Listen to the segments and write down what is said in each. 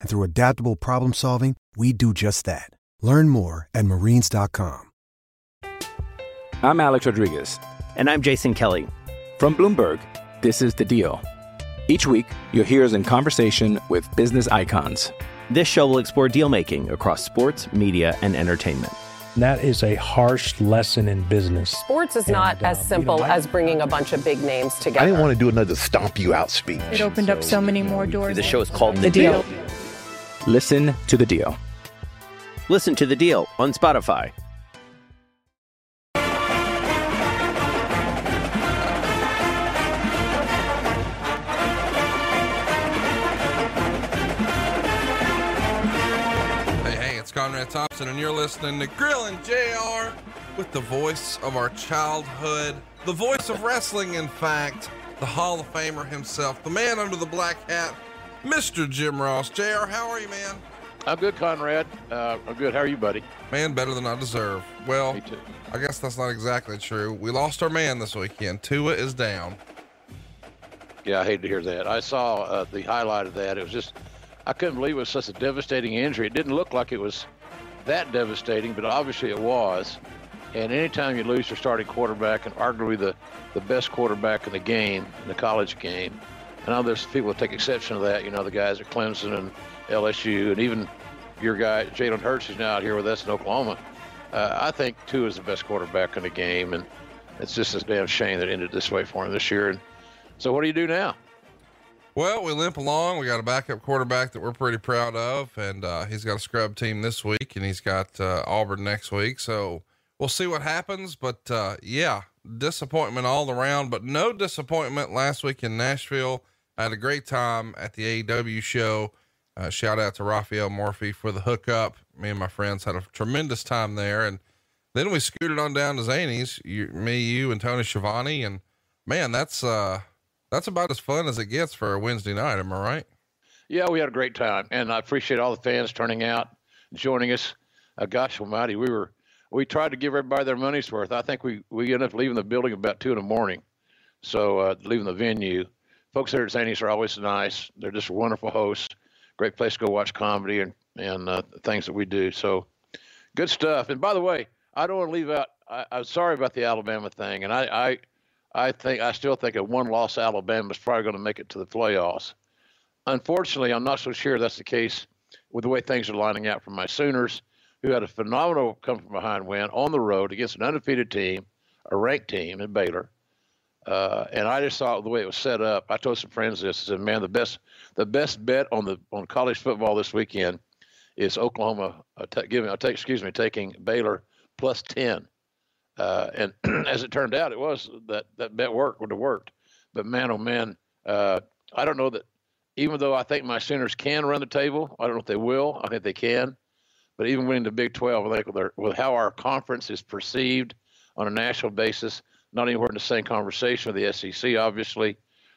And through adaptable problem solving, we do just that. Learn more at marines.com. I'm Alex Rodriguez. And I'm Jason Kelly. From Bloomberg, this is The Deal. Each week, you'll hear us in conversation with business icons. This show will explore deal-making across sports, media, and entertainment. That is a harsh lesson in business. Sports is not as simple as bringing a bunch of big names together. I didn't want to do another stomp you out speech. It opened up so many more doors. The show is called The Deal. Listen to The Deal. Listen to The Deal on Spotify. Conrad Thompson, and you're listening to Grillin' JR with the voice of our childhood, the voice of wrestling, in fact, the Hall of Famer himself, the man under the black hat, Mr. Jim Ross. JR, how are you, man? I'm good, Conrad. I'm good. How are you, buddy? Man, better than I deserve. Well, me too. I guess that's not exactly true. We lost our man this weekend. Tua is down. Yeah, I hate to hear that. I saw the highlight of that. It was just... I couldn't believe it was such a devastating injury. It didn't look like it was that devastating, but obviously it was. And anytime you lose your starting quarterback, and arguably the best quarterback in the game, in the college game, I know there's people that take exception to that, you know, the guys at Clemson and LSU, and even your guy, Jalen Hurts, is now out here with us in Oklahoma. I think Tua is the best quarterback in the game, and it's just a damn shame that it ended this way for him this year. And so what do you do now? Well, we limp along. We got a backup quarterback that we're pretty proud of, and he's got a scrub team this week, and he's got Auburn next week. So we'll see what happens. But yeah, disappointment all around, but no disappointment last week in Nashville. I had a great time at the AEW show. Shout out to Raphael Morphy for the hookup. Me and my friends had a tremendous time there. And then we scooted on down to Zanies, you and Tony Schiavone. And man, that's about as fun as it gets for a Wednesday night. Am I right? Yeah, we had a great time, and I appreciate all the fans turning out, joining us. Gosh almighty, we tried to give everybody their money's worth. I think we ended up leaving the building about 2 a.m. So leaving the venue. Folks here at Zanies are always nice. They're just wonderful hosts. Great place to go watch comedy and things that we do. So good stuff. And by the way, I don't want to leave out. I'm sorry about the Alabama thing, and I still think a one-loss Alabama is probably going to make it to the playoffs. Unfortunately, I'm not so sure that's the case with the way things are lining out for my Sooners, who had a phenomenal come-from-behind win on the road against an undefeated team, a ranked team in Baylor. And I just thought the way it was set up. I told some friends this. I said, man, the best bet on college football this weekend is Oklahoma taking Baylor plus 10. And as it turned out, it was that bet would have worked. But man, oh man, I don't know that. Even though I think my Sooners can run the table, I don't know if they will. I think they can. But even winning the Big 12, I think with how our conference is perceived on a national basis, not anywhere in the same conversation with the SEC, obviously.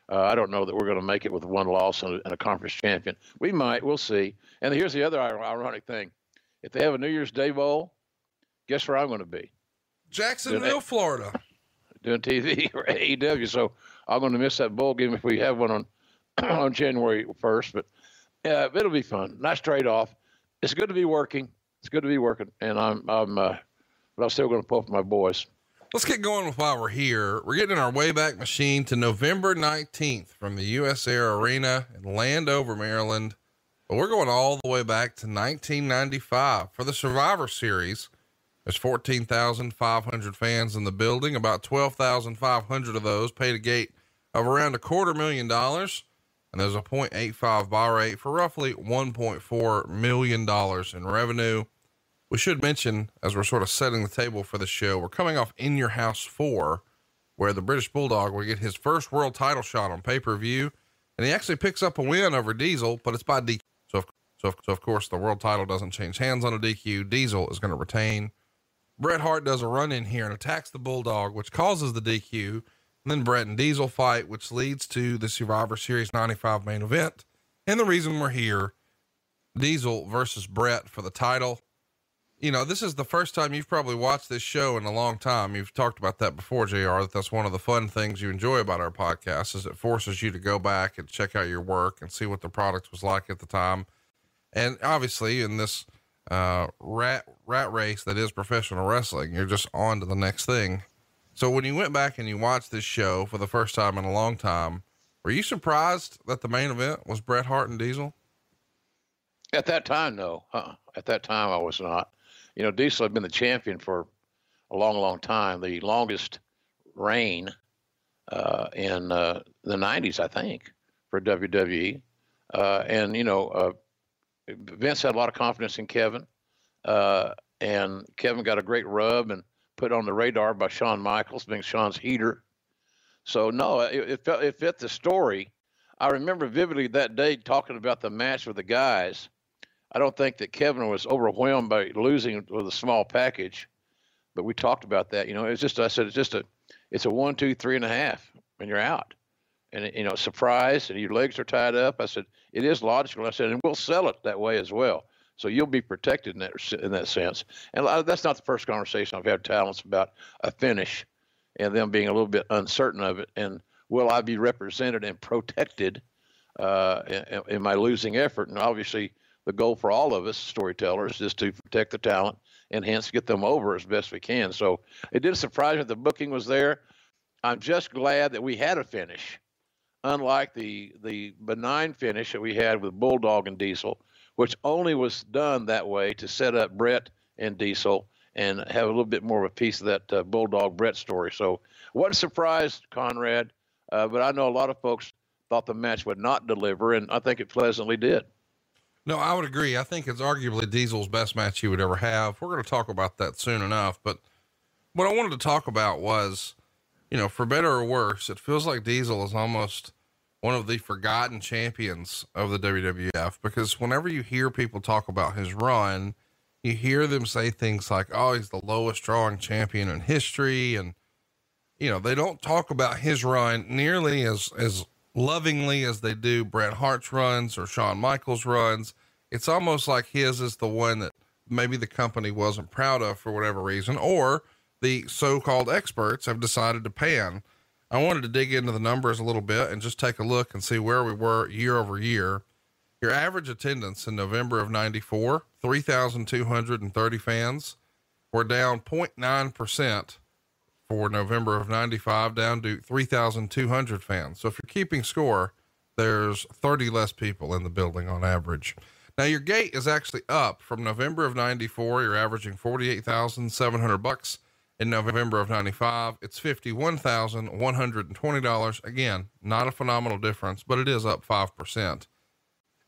I don't know that we're going to make it with one loss and a conference champion. We might. We'll see. And here's the other ironic thing. If they have a New Year's Day bowl, guess where I'm going to be? Jacksonville, Florida. Doing TV or AEW, so I'm going to miss that bowl game if we have one on January 1st. But it'll be fun. Nice trade-off. It's good to be working. And I'm still going to pull for my boys. Let's get going with why we're here. We're getting in our Wayback Machine to November 19th from the US Air Arena in Landover, Maryland. But we're going all the way back to 1995 for the Survivor Series. There's 14,500 fans in the building. About 12,500 of those paid a gate of around $250,000. And there's a 0.85 buy rate for roughly $1.4 million in revenue. We should mention, as we're sort of setting the table for the show, we're coming off In Your House 4, where the British Bulldog will get his first world title shot on pay-per-view. And he actually picks up a win over Diesel, but it's by DQ. So of course the world title doesn't change hands on a DQ. Diesel is going to retain. Bret Hart does a run in here and attacks the Bulldog, which causes the DQ. And then Bret and Diesel fight, which leads to the Survivor Series 95 main event. And the reason we're here, Diesel versus Bret for the title. You know, this is the first time you've probably watched this show in a long time. You've talked about that before, JR, that that's one of the fun things you enjoy about our podcast is it forces you to go back and check out your work and see what the product was like at the time. And obviously in this, rat race that is professional wrestling, you're just on to the next thing. So when you went back and you watched this show for the first time in a long time, were you surprised that the main event was Bret Hart and Diesel? At that time, no. At that time, I was not. You know, Diesel had been the champion for a long, long time, the longest reign in the 90s, I think, for WWE. And, you know, Vince had a lot of confidence in Kevin. And Kevin got a great rub and put on the radar by Shawn Michaels, being Shawn's heater. So no, it fit the story. I remember vividly that day talking about the match with the guys. I don't think that Kevin was overwhelmed by losing with a small package, but we talked about that. You know, it's just, I said, it's just it's a 1, 2, 3 and a half and you're out, and, you know, surprise, and your legs are tied up. I said, it is logical. I said, and we'll sell it that way as well. So you'll be protected in that sense. And that's not the first conversation I've had with talents about a finish and them being a little bit uncertain of it. And will I be represented and protected in my losing effort? And obviously the goal for all of us storytellers is to protect the talent and hence get them over as best we can. So it didn't surprise me that the booking was there. I'm just glad that we had a finish, unlike the benign finish that we had with Bulldog and Diesel, which only was done that way to set up Bret and Diesel and have a little bit more of a piece of that Bulldog Bret story. So what a surprise, Conrad. But I know a lot of folks thought the match would not deliver, and I think it pleasantly did. No, I would agree. I think it's arguably Diesel's best match he would ever have. We're going to talk about that soon enough. But what I wanted to talk about was, you know, for better or worse, it feels like Diesel is almost one of the forgotten champions of the WWF, because whenever you hear people talk about his run, you hear them say things like, oh, he's the lowest drawing champion in history. And, you know, they don't talk about his run nearly as lovingly as they do Bret Hart's runs or Shawn Michaels runs. It's almost like his is the one that maybe the company wasn't proud of for whatever reason, or the so-called experts have decided to pan. I wanted to dig into the numbers a little bit and just take a look and see where we were year over year. Your average attendance in November of 94, 3,230 fans, were down 0.9% for November of 95, down to 3,200 fans. So if you're keeping score, there's 30 less people in the building on average. Now your gate is actually up from November of 94. You're averaging $48,700. In November of 95, it's $51,120. Again, not a phenomenal difference, but it is up 5%.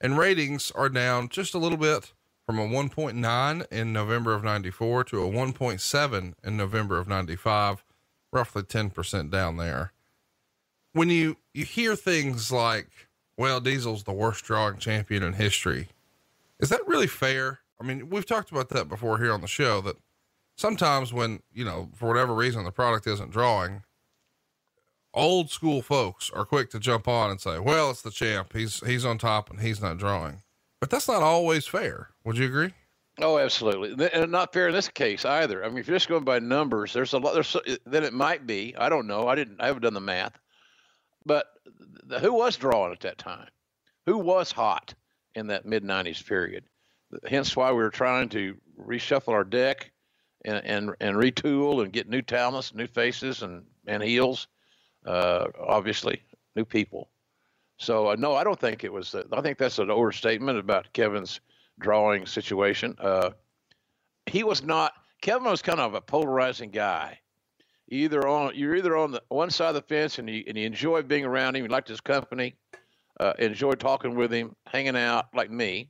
And ratings are down just a little bit from a 1.9 in November of 94 to a 1.7 in November of 95, roughly 10% down there. When you hear things like, well, Diesel's the worst drawing champion in history, is that really fair? I mean, we've talked about that before here on the show, that sometimes when, you know, for whatever reason, the product isn't drawing, old school folks are quick to jump on and say, well, it's the champ. He's on top and he's not drawing, but that's not always fair. Would you agree? Oh, absolutely. And not fair in this case either. I mean, if you're just going by numbers, there's a lot, then it might be, I don't know. I haven't done the math, but who was drawing at that time? Who was hot in that mid-90s period? Hence why we were trying to reshuffle our deck and retool and get new talents, new faces and heels, obviously new people. So, no, I don't think it was. I think that's an overstatement about Kevin's drawing situation. He was not. Kevin was kind of a polarizing guy. You're either on the one side of the fence, and you enjoy being around him. You liked his company, enjoy talking with him, hanging out like me,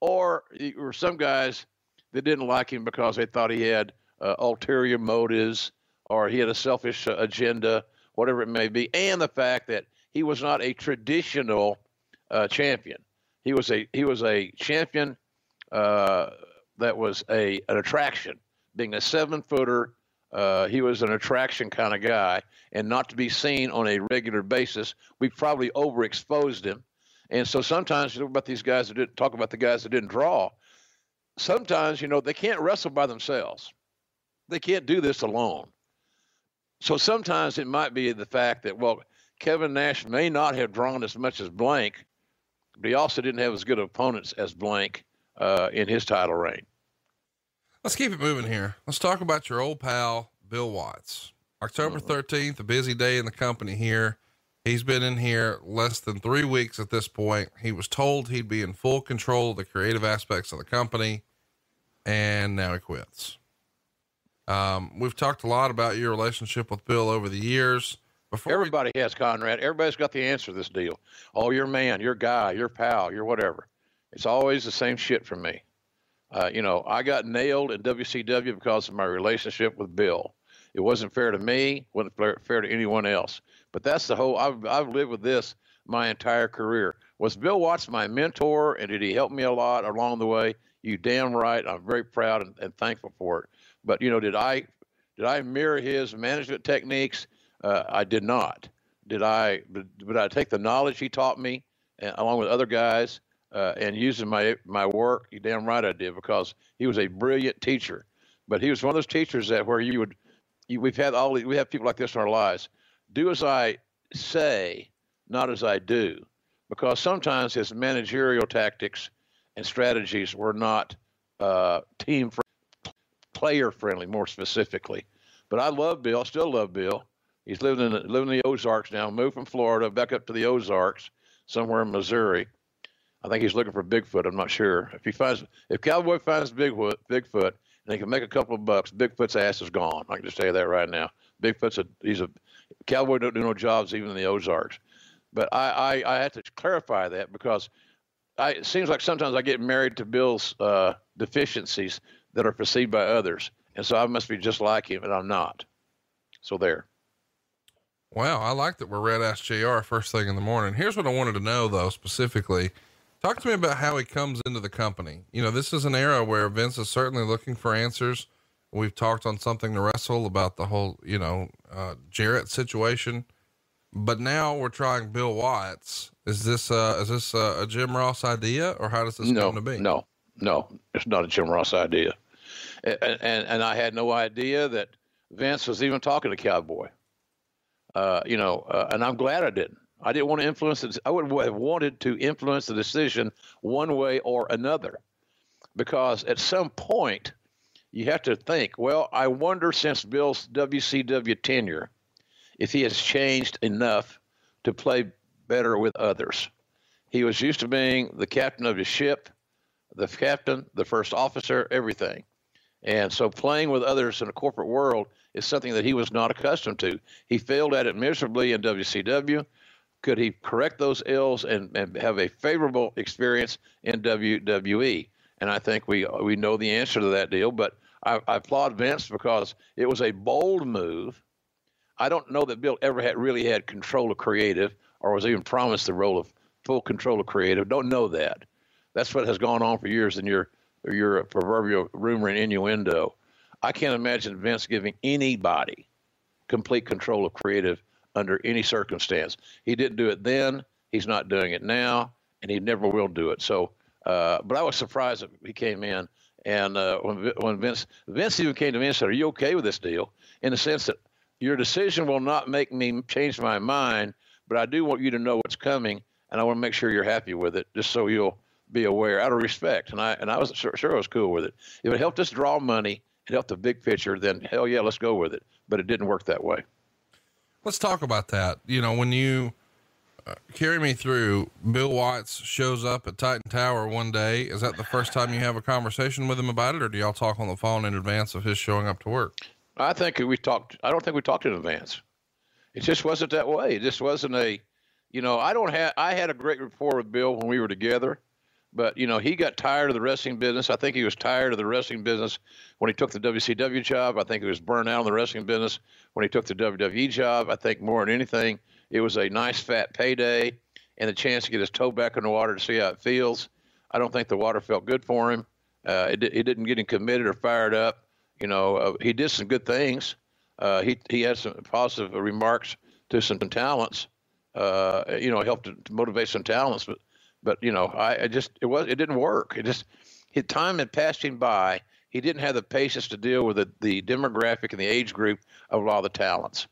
or there were some guys that didn't like him because they thought he had ulterior motives, or he had a selfish agenda, whatever it may be, and the fact that he was not a traditional champion. He was a champion that was an attraction. Being a 7-footer, he was an attraction kind of guy, and not to be seen on a regular basis. We probably overexposed him, and so sometimes you know about these guys that didn't talk about the guys that didn't draw. Sometimes they can't wrestle by themselves. They can't do this alone. So sometimes it might be the fact that, well, Kevin Nash may not have drawn as much as blank, but he also didn't have as good opponents as blank in his title reign. Let's keep it moving here. Let's talk about your old pal, Bill Watts. October 13th, a busy day in the company here. He's been in here less than 3 weeks at this point. He was told he'd be in full control of the creative aspects of the company, and now he quits. We've talked a lot about your relationship with Bill over the years. Everybody has, Conrad. Everybody's got the answer to this deal. Oh, your man, your guy, your pal, your whatever. It's always the same shit for me. I got nailed in WCW because of my relationship with Bill. It wasn't fair to me, wasn't fair to anyone else. But that's the whole, I've lived with this my entire career. Was Bill Watts my mentor, and did he help me a lot along the way? You damn right. I'm very proud and thankful for it. But, did I mirror his management techniques? I did not. But I take the knowledge he taught me, and, along with other guys, and using my work? You damn right I did, because he was a brilliant teacher. But he was one of those teachers that where we have people like this in our lives. Do as I say, not as I do, because sometimes his managerial tactics and strategies were not team player friendly, more specifically. But I love Bill. I still love Bill. He's living in the Ozarks now, moved from Florida back up to the Ozarks, somewhere in Missouri. I think he's looking for Bigfoot. I'm not sure. If Cowboy finds Bigfoot and he can make a couple of bucks, Bigfoot's ass is gone. I can just tell you that right now. Cowboy don't do no jobs even in the Ozarks. But I had to clarify that, because it seems like sometimes I get married to Bill's deficiencies that are perceived by others. And so I must be just like him, and I'm not. So there. Wow. I like that we're Red Ass JR first thing in the morning. Here's what I wanted to know, though, specifically. Talk to me about how he comes into the company. This is an era where Vince is certainly looking for answers. We've talked on Something to Wrestle about the whole, Jarrett situation, but now we're trying Bill Watts. Is this a Jim Ross idea, or how does this come to be? No, it's not a Jim Ross idea. And I had no idea that Vince was even talking to Cowboy. And I'm glad I didn't. I didn't want to influence it. I would have wanted to influence the decision one way or another, because at some point you have to think, well, I wonder, since Bill's WCW tenure, if he has changed enough to play better with others. He was used to being the captain of his ship, the captain, the first officer, everything. And so playing with others in a corporate world is something that he was not accustomed to. He failed at it miserably in WCW. Could he correct those ills and have a favorable experience in WWE? And I think we know the answer to that deal, but I applaud Vince, because it was a bold move. I don't know that Bill ever really had control of creative, or was even promised the role of full control of creative. Don't know that. That's what has gone on for years in your proverbial rumor and innuendo. I can't imagine Vince giving anybody complete control of creative under any circumstance. He didn't do it then. He's not doing it now, and he never will do it. So, but I was surprised that he came in, and when Vince even came to me and said, "Are you okay with this deal?" In the sense that your decision will not make me change my mind, but I do want you to know what's coming, and I want to make sure you're happy with it, just so you'll be aware, out of respect. And I was sure I was cool with it. If it helped us draw money, it helped the big picture, then hell yeah, let's go with it. But it didn't work that way. Let's talk about that. When you carry me through. Bill Watts shows up at Titan Tower one day. Is that the first time you have a conversation with him about it, or do y'all talk on the phone in advance of his showing up to work? I think we talked. I don't think we talked in advance. It just wasn't that way. It just wasn't a, you know, I had a great rapport with Bill when we were together, but you know, he got tired of the wrestling business. I think he was tired of the wrestling business when he took the WCW job. I think he was burned out on the wrestling business when he took the WWE job. I think more than anything, it was a nice fat payday and a chance to get his toe back in the water to see how it feels. I don't think the water felt good for him. It didn't get him committed or fired up. You know, he did some good things. He had some positive remarks to some talents. You know, helped to motivate some talents, but you know, it didn't work. It just, his time had passed him by. He didn't have the patience to deal with the demographic and the age group of a lot of the talents.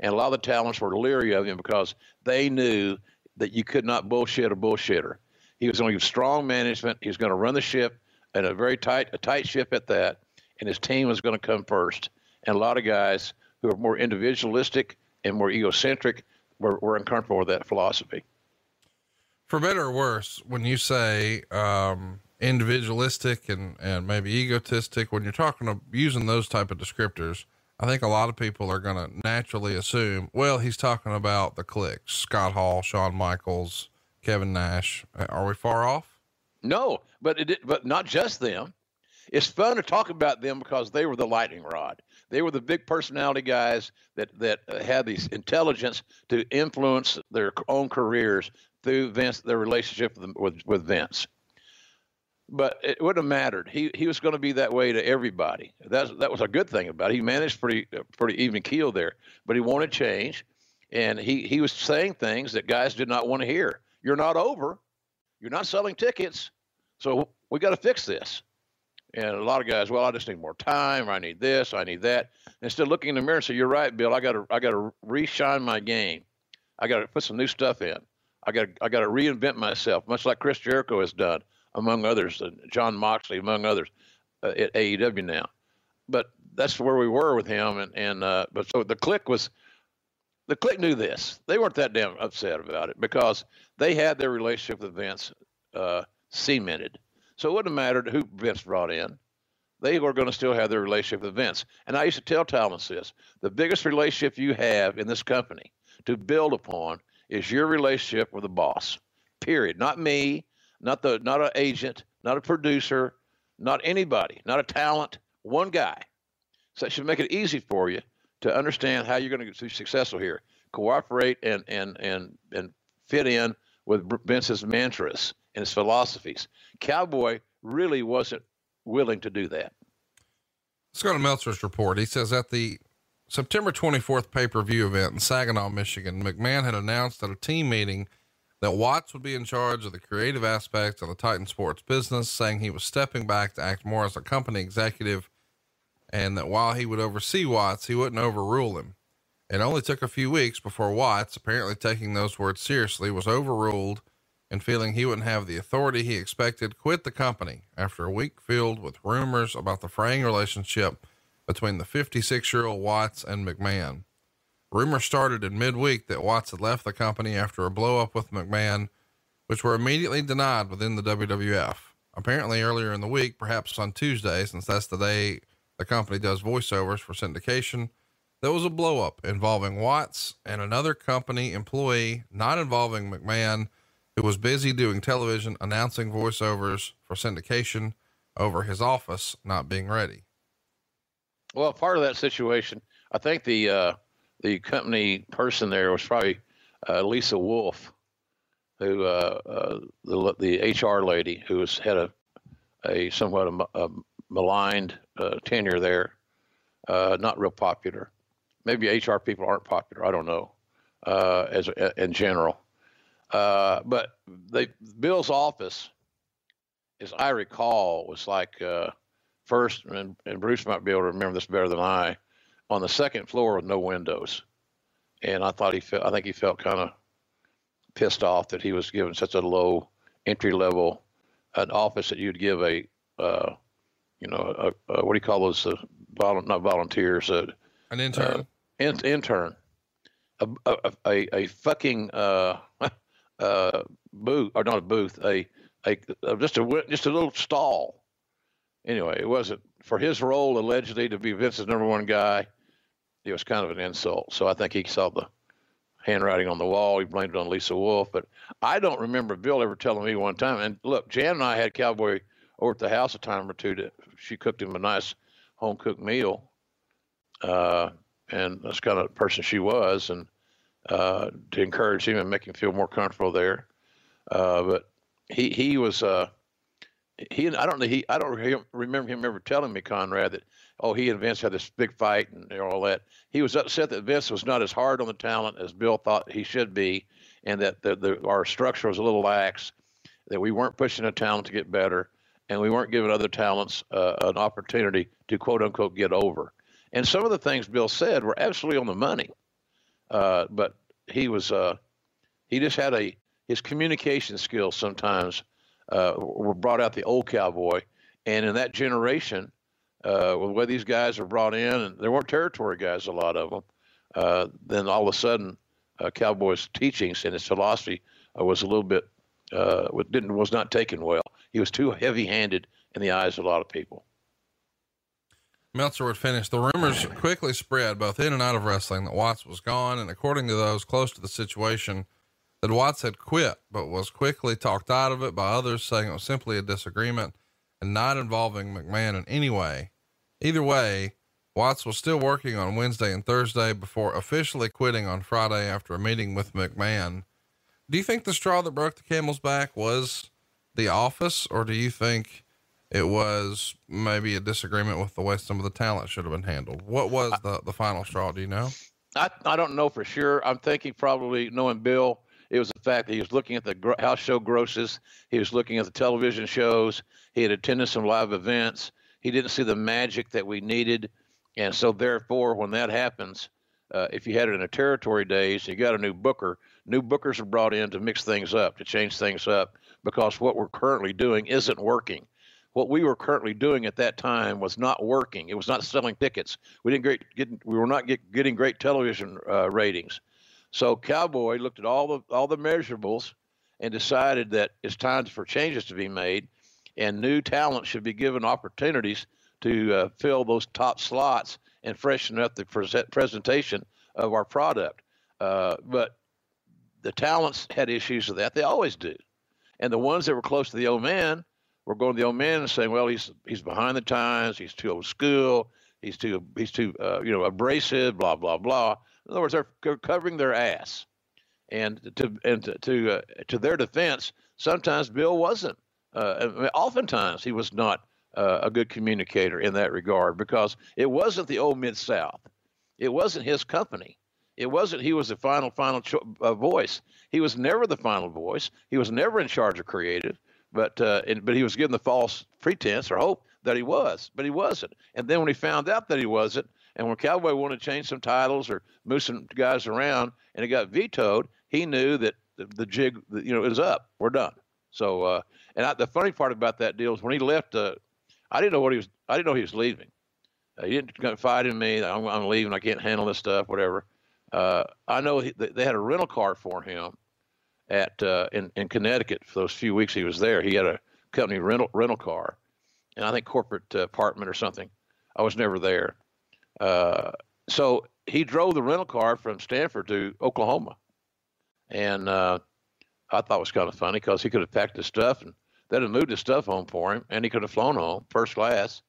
And a lot of the talents were leery of him because they knew that you could not bullshit a bullshitter. He was going to give strong management. He was going to run the ship, and a tight ship at that. And his team was going to come first. And a lot of guys who are more individualistic and more egocentric were uncomfortable with that philosophy. For better or worse, when you say individualistic and maybe egotistic, when you're talking of using those type of descriptors, I think a lot of people are going to naturally assume, well, he's talking about the cliques, Scott Hall, Shawn Michaels, Kevin Nash. Are we far off? No, but not just them. It's fun to talk about them because they were the lightning rod. They were the big personality guys that had these intelligence to influence their own careers through Vince, their relationship with Vince. But it wouldn't have mattered. He was going to be that way to everybody. That was a good thing about it. He managed pretty even keel there, but he wanted change, and he was saying things that guys did not want to hear. You're not over. You're not selling tickets. So we got to fix this. And a lot of guys, well, I just need more time, or I need this, I need that. Instead of looking in the mirror and say, you're right, Bill, I gotta reshine my game. I gotta put some new stuff in. I gotta reinvent myself, much like Chris Jericho has done, among others, and John Moxley, among others, at AEW now. But that's where we were with him, but so the clique knew this. They weren't that damn upset about it because they had their relationship with Vince cemented. So it wouldn't have mattered who Vince brought in. They were going to still have their relationship with Vince. And I used to tell talents this, the biggest relationship you have in this company to build upon is your relationship with the boss, period. Not me, not an agent, not a producer, not anybody, not a talent, one guy. So that should make it easy for you to understand how you're going to be successful here. Cooperate and fit in with Vince's mantras and his philosophies. Cowboy really wasn't willing to do that. Let's go to Meltzer's report. He says at the September 24th pay-per-view event in Saginaw, Michigan, McMahon had announced at a team meeting that Watts would be in charge of the creative aspects of the Titan Sports business, saying he was stepping back to act more as a company executive and that while he would oversee Watts, he wouldn't overrule him. It only took a few weeks before Watts, apparently taking those words seriously, was overruled and feeling he wouldn't have the authority he expected, quit the company after a week filled with rumors about the fraying relationship between the 56-year-old Watts and McMahon. Rumors started in midweek that Watts had left the company after a blow-up with McMahon, which were immediately denied within the WWF. Apparently earlier in the week, perhaps on Tuesday, since that's the day the company does voiceovers for syndication, there was a blow-up involving Watts and another company employee, not involving McMahon, who was busy doing television, announcing voiceovers for syndication over his office not being ready. Well, part of that situation, I think the company person there was probably Lisa Wolf, who the HR lady who was had a somewhat maligned tenure there, not real popular. Maybe HR people aren't popular. I don't know in general. But Bill's office, as I recall, was like, first, and Bruce might be able to remember this better than I, on the second floor with no windows. And I think he felt kind of pissed off that he was given such a low entry level, an office that you'd give a what do you call those, not volunteers, an intern. a fucking booth, or not a booth, just a little stall. Anyway, it wasn't for his role allegedly to be Vince's #1 guy. It was kind of an insult. So I think he saw the handwriting on the wall. He blamed it on Lisa Wolf, but I don't remember Bill ever telling me one time. And look, Jan and I had Cowboy over at the house a time or two. She cooked him a nice home cooked meal. And that's kind of the person she was, and to encourage him and make him feel more comfortable there. But he was I don't remember him ever telling me, Conrad, that he and Vince had this big fight and all that. He was upset that Vince was not as hard on the talent as Bill thought he should be, and that our structure was a little lax, that we weren't pushing the talent to get better, and we weren't giving other talents an opportunity to quote unquote get over. And some of the things Bill said were absolutely on the money, but he was he just had his communication skills sometimes were brought out the old Cowboy, and in that generation, with the way these guys were brought in, and there weren't territory guys, a lot of them. Then all of a sudden, Cowboy's teachings and his philosophy was a little bit was not taken well. He was too heavy-handed in the eyes of a lot of people. Meltzer would finish. The rumors quickly spread both in and out of wrestling that Watts was gone. And according to those close to the situation, that Watts had quit, but was quickly talked out of it by others, saying it was simply a disagreement and not involving McMahon in any way. Either way, Watts was still working on Wednesday and Thursday before officially quitting on Friday after a meeting with McMahon. Do you think the straw that broke the camel's back was the office, or do you think it was maybe a disagreement with the way some of the talent should have been handled? What was the final straw? Do you know? I don't know for sure. I'm thinking probably, knowing Bill, it was the fact that he was looking at the house show grosses. He was looking at the television shows. He had attended some live events. He didn't see the magic that we needed. And so therefore, when that happens, if you had it in the territory days, you got a new booker. New bookers are brought in to mix things up, to change things up, because what we're currently doing isn't working. What we were currently doing at that time was not working. It was not selling tickets. We didn't getting great television ratings. So Cowboy looked at all the measurables and decided that it's time for changes to be made, and new talent should be given opportunities to fill those top slots and freshen up the presentation of our product. But the talents had issues with that. They always do. And the ones that were close to the old man were going to the old man and saying, well, he's behind the times. He's too old school. He's too abrasive, blah, blah, blah. In other words, they're covering their ass. And to their defense, sometimes Bill wasn't. Oftentimes he was not a good communicator in that regard, because it wasn't the old Mid-South. It wasn't his company. It wasn't he was the final voice. He was never the final voice. He was never in charge of creative, but he was given the false pretense or hope that he was, but he wasn't. And then when he found out that he wasn't, and when Cowboy wanted to change some titles or move some guys around and it got vetoed, he knew that the jig, is up. We're done. So, and the funny part about that deal is when he left, I didn't know he was leaving. He didn't confide in me. I'm leaving. I can't handle this stuff, whatever. I know they had a rental car for him in Connecticut for those few weeks he was there. He had a company rental car, and I think corporate apartment or something. I was never there. So he drove the rental car from Stanford to Oklahoma. And, I thought it was kind of funny, because he could have packed his stuff and they'd have moved his stuff home for him, and he could have flown home first class.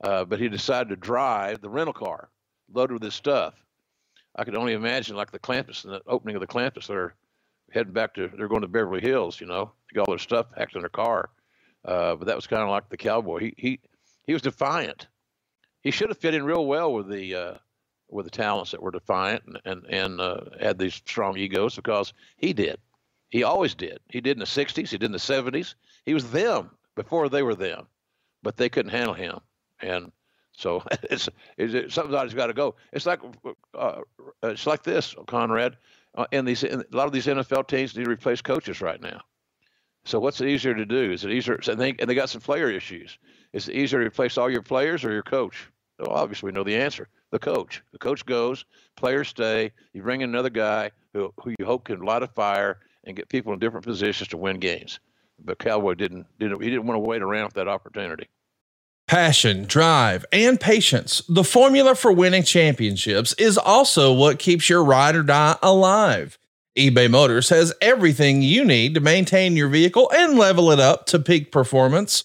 But he decided to drive the rental car loaded with his stuff. I could only imagine, like the Clampus, and the opening of the Clampus, they're heading back to, they're going to Beverly Hills, they got all their stuff packed in their car. But that was kind of like the Cowboy. He was defiant. He should have fit in real well with the talents that were defiant and had these strong egos, because he did. He always did. He did in the 60s. He did in the 70s. He was them before they were them, but they couldn't handle him. And so somebody's got to go. It's like this, Conrad. In a lot of these NFL teams need to replace coaches right now. So what's easier to do? Is it easier? And they got some player issues. Is it easier to replace all your players or your coach? So obviously we know the answer. The coach. The coach goes, players stay, you bring in another guy who you hope can light a fire and get people in different positions to win games. But Cowboy didn't want to wait around for that opportunity. Passion, drive, and patience. The formula for winning championships is also what keeps your ride or die alive. eBay Motors has everything you need to maintain your vehicle and level it up to peak performance.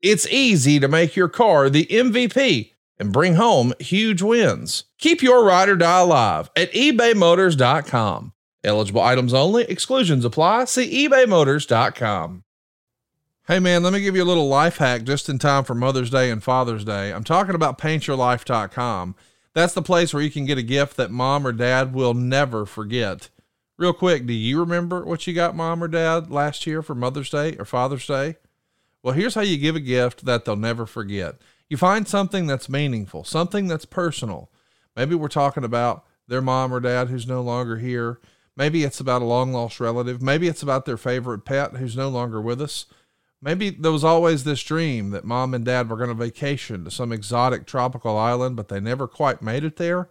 it's easy to make your car the MVP and bring home huge wins. Keep your ride or die alive at ebaymotors.com. Eligible items only. Exclusions apply. See ebaymotors.com. Hey man, let me give you a little life hack just in time for Mother's Day and Father's Day. I'm talking about paintyourlife.com. That's the place where you can get a gift that mom or dad will never forget. Real quick, do you remember what you got mom or dad last year for Mother's Day or Father's Day? Well, here's how you give a gift that they'll never forget. You find something that's meaningful, something that's personal. Maybe we're talking about their mom or dad who's no longer here. Maybe it's about a long lost relative. Maybe it's about their favorite pet who's no longer with us. Maybe there was always this dream that mom and dad were going to vacation to some exotic tropical island, but they never quite made it there.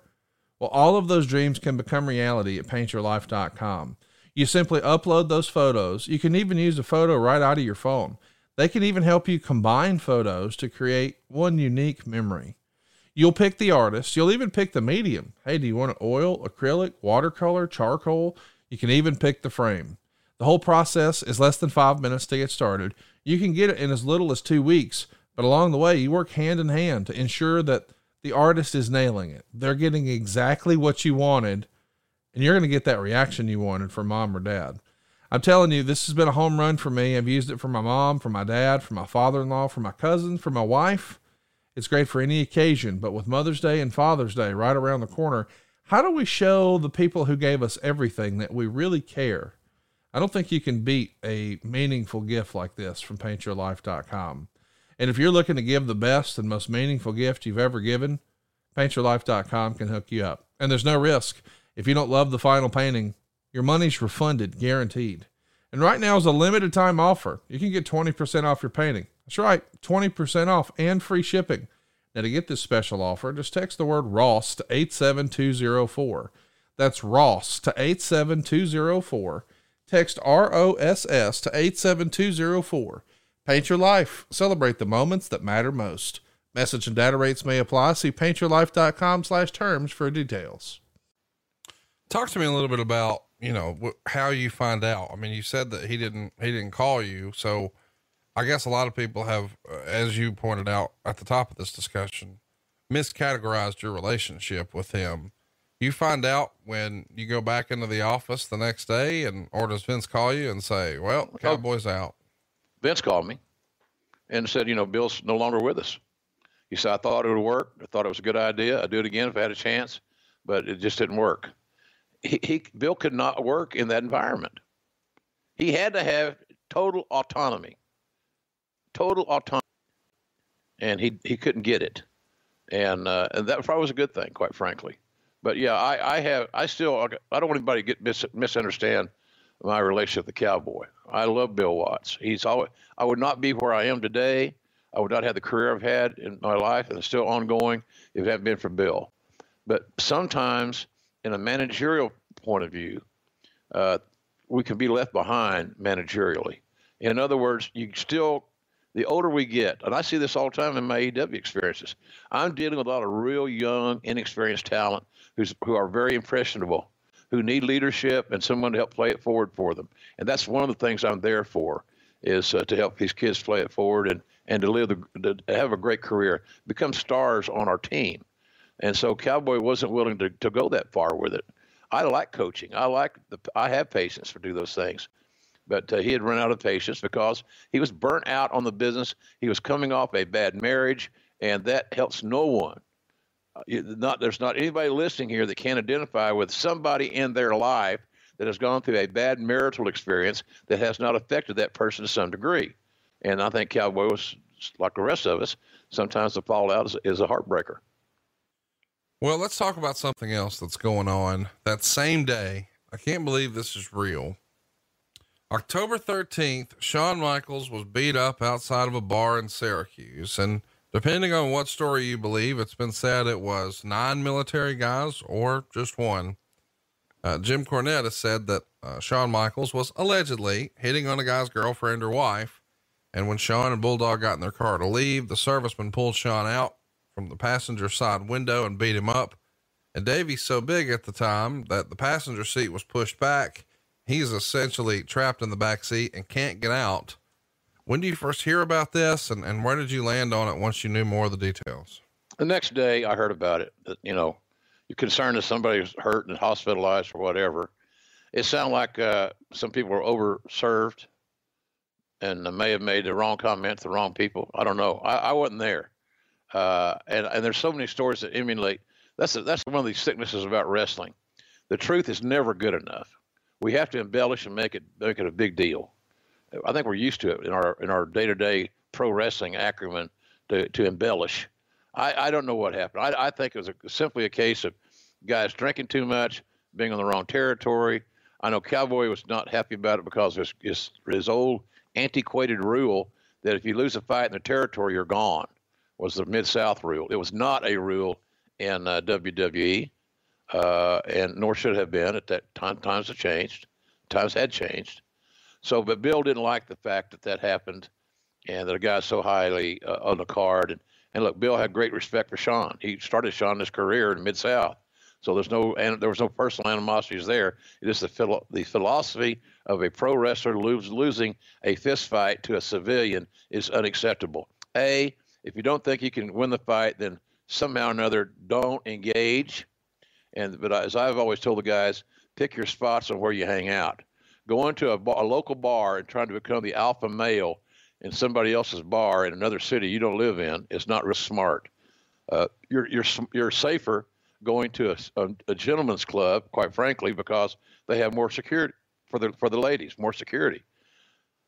Well, all of those dreams can become reality at paintyourlife.com. You simply upload those photos. You can even use a photo right out of your phone. They can even help you combine photos to create one unique memory. You'll pick the artist. You'll even pick the medium. Hey, do you want an oil, acrylic, watercolor, charcoal? You can even pick the frame. The whole process is less than 5 minutes to get started. You can get it in as little as 2 weeks, but along the way, you work hand in hand to ensure that the artist is nailing it. They're getting exactly what you wanted, and you're going to get that reaction you wanted from mom or dad. I'm telling you, this has been a home run for me. I've used it for my mom, for my dad, for my father-in-law, for my cousins, for my wife. It's great for any occasion, but with Mother's Day and Father's Day right around the corner, how do we show the people who gave us everything that we really care? I don't think you can beat a meaningful gift like this from paintyourlife.com. And if you're looking to give the best and most meaningful gift you've ever given, paintyourlife.com can hook you up. And there's no risk. If you don't love the final painting, your money's refunded, guaranteed. And right now is a limited time offer. You can get 20% off your painting. That's right, 20% off and free shipping. Now to get this special offer, just text the word ROSS to 87204. That's ROSS to 87204. Text ROSS to 87204. Paint Your Life. Celebrate the moments that matter most. Message and data rates may apply. See paintyourlife.com/terms for details. Talk to me a little bit about, you know, how you find out. I mean, you said that he didn't call you. So I guess a lot of people have, as you pointed out at the top of this discussion, miscategorized your relationship with him. You find out when you go back into the office the next day, and or does Vince call you and say, well, Cowboy's out? Vince called me and said, you know, Bill's no longer with us. He said, I thought it would work. I thought it was a good idea. I'd do it again if I had a chance, but it just didn't work. Bill could not work in that environment. He had to have total autonomy. And he couldn't get it. And that probably was a good thing, quite frankly. But yeah, I don't want anybody to get misunderstand my relationship with the Cowboy. I love Bill Watts. I would not be where I am today. I would not have the career I've had in my life, and it's still ongoing, if it hadn't been for Bill. But sometimes, in a managerial point of view, we can be left behind managerially. In other words, the older we get, and I see this all the time in my AEW experiences, I'm dealing with a lot of real young, inexperienced talent who are very impressionable, who need leadership and someone to help play it forward for them. And that's one of the things I'm there for, is to help these kids play it forward and to have a great career, become stars on our team. And so Cowboy wasn't willing to go that far with it. I like coaching. I have patience to do those things, but he had run out of patience because he was burnt out on the business. He was coming off a bad marriage, and that helps no one. there's not anybody listening here that can't identify with somebody in their life that has gone through a bad marital experience that has not affected that person to some degree. And I think Cowboy was, like the rest of us, sometimes the fallout is a heartbreaker. Well, let's talk about something else that's going on that same day. I can't believe this is real. October 13th, Shawn Michaels was beat up outside of a bar in Syracuse. And depending on what story you believe, it's been said it was 9 military guys or just one. Jim Cornette has said that Shawn Michaels was allegedly hitting on a guy's girlfriend or wife. And when Shawn and Bulldog got in their car to leave, the serviceman pulled Shawn out from the passenger side window and beat him up. And Davey's so big at the time that the passenger seat was pushed back. He's essentially trapped in the back seat and can't get out. When do you first hear about this? And where did you land on it once you knew more of the details? The next day I heard about it, you know, you're concerned that somebody was hurt and hospitalized or whatever. It sounded like, some people were overserved and may have made the wrong comment to the wrong people. I don't know. I wasn't there. And there's so many stories that emulate. That's one of these sicknesses about wrestling. The truth is never good enough. We have to embellish and make it a big deal. I think we're used to it in our day-to-day pro wrestling acumen to embellish. I don't know what happened. I think it was simply a case of guys drinking too much, being on the wrong territory. I know Cowboy was not happy about it because of his old antiquated rule that if you lose a fight in the territory, you're gone, was the Mid-South rule. It was not a rule in WWE, and nor should have been at that time. Times had changed. So, but Bill didn't like the fact that happened and that a guy so highly on the card. And look, Bill had great respect for Shawn. He started Shawn's career in Mid-South. So there was no personal animosities there. It is the philosophy of a pro wrestler losing a fist fight to a civilian is unacceptable. If you don't think you can win the fight, then somehow or another don't engage. But as I've always told the guys, pick your spots on where you hang out. Going to a local bar and trying to become the alpha male in somebody else's bar in another city you don't live in is not real smart. You're safer going to a gentleman's club, quite frankly, because they have more security for the ladies, more security.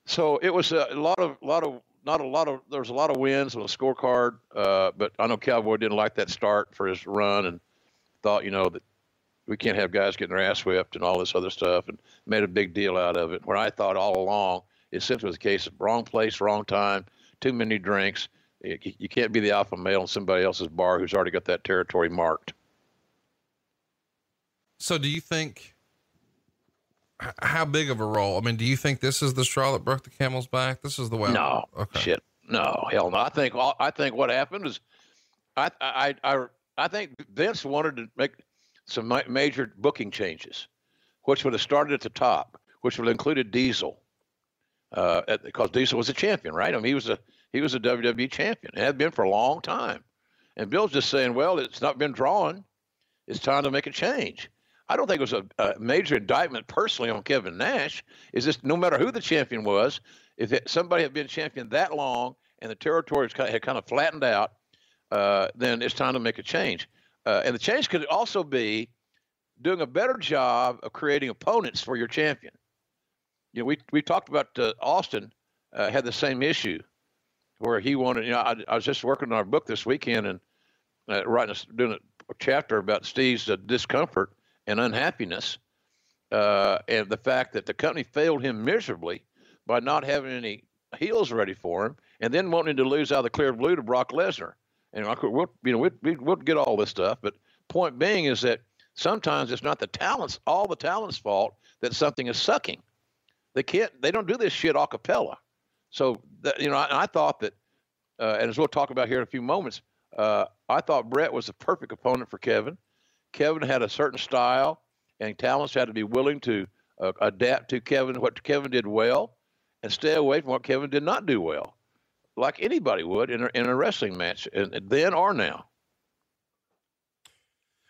So it was there was a lot of wins on the scorecard. But I know Cowboy didn't like that start for his run and thought, you know, that we can't have guys getting their ass whipped and all this other stuff, and made a big deal out of it. Where I thought all along, it simply was a case of wrong place, wrong time, too many drinks. You can't be the alpha male in somebody else's bar who's already got that territory marked. So do you think, how big of a role? I mean, do you think this is the straw that broke the camel's back? This is the way. No, okay. Shit. No, hell no. I think what happened is I think Vince wanted to make some major booking changes, which would have started at the top, which would have included Diesel, because Diesel was a champion, right? I mean, he was a WWE champion. It had been for a long time. And Bill's just saying, well, it's not been drawn. It's time to make a change. I don't think it was a major indictment personally on Kevin Nash. Is this, no matter who the champion was, if somebody had been champion that long and the territories had kind of flattened out, then it's time to make a change. And the change could also be doing a better job of creating opponents for your champion. You know, we talked about Austin had the same issue where he wanted, you know, I was just working on our book this weekend and doing a chapter about Steve's discomfort and unhappiness, and the fact that the company failed him miserably by not having any heels ready for him, and then wanting to lose out of the clear blue to Brock Lesnar. And we'll get all this stuff, but point being is that sometimes it's not all the talent's fault that something is sucking. They don't do this shit a cappella. So that, you know, I thought that, and as we'll talk about here in a few moments, I thought Bret was the perfect opponent for Kevin. Kevin had a certain style, and talents had to be willing to adapt to Kevin, what Kevin did well, and stay away from what Kevin did not do well, like anybody would in a wrestling match, and then or now.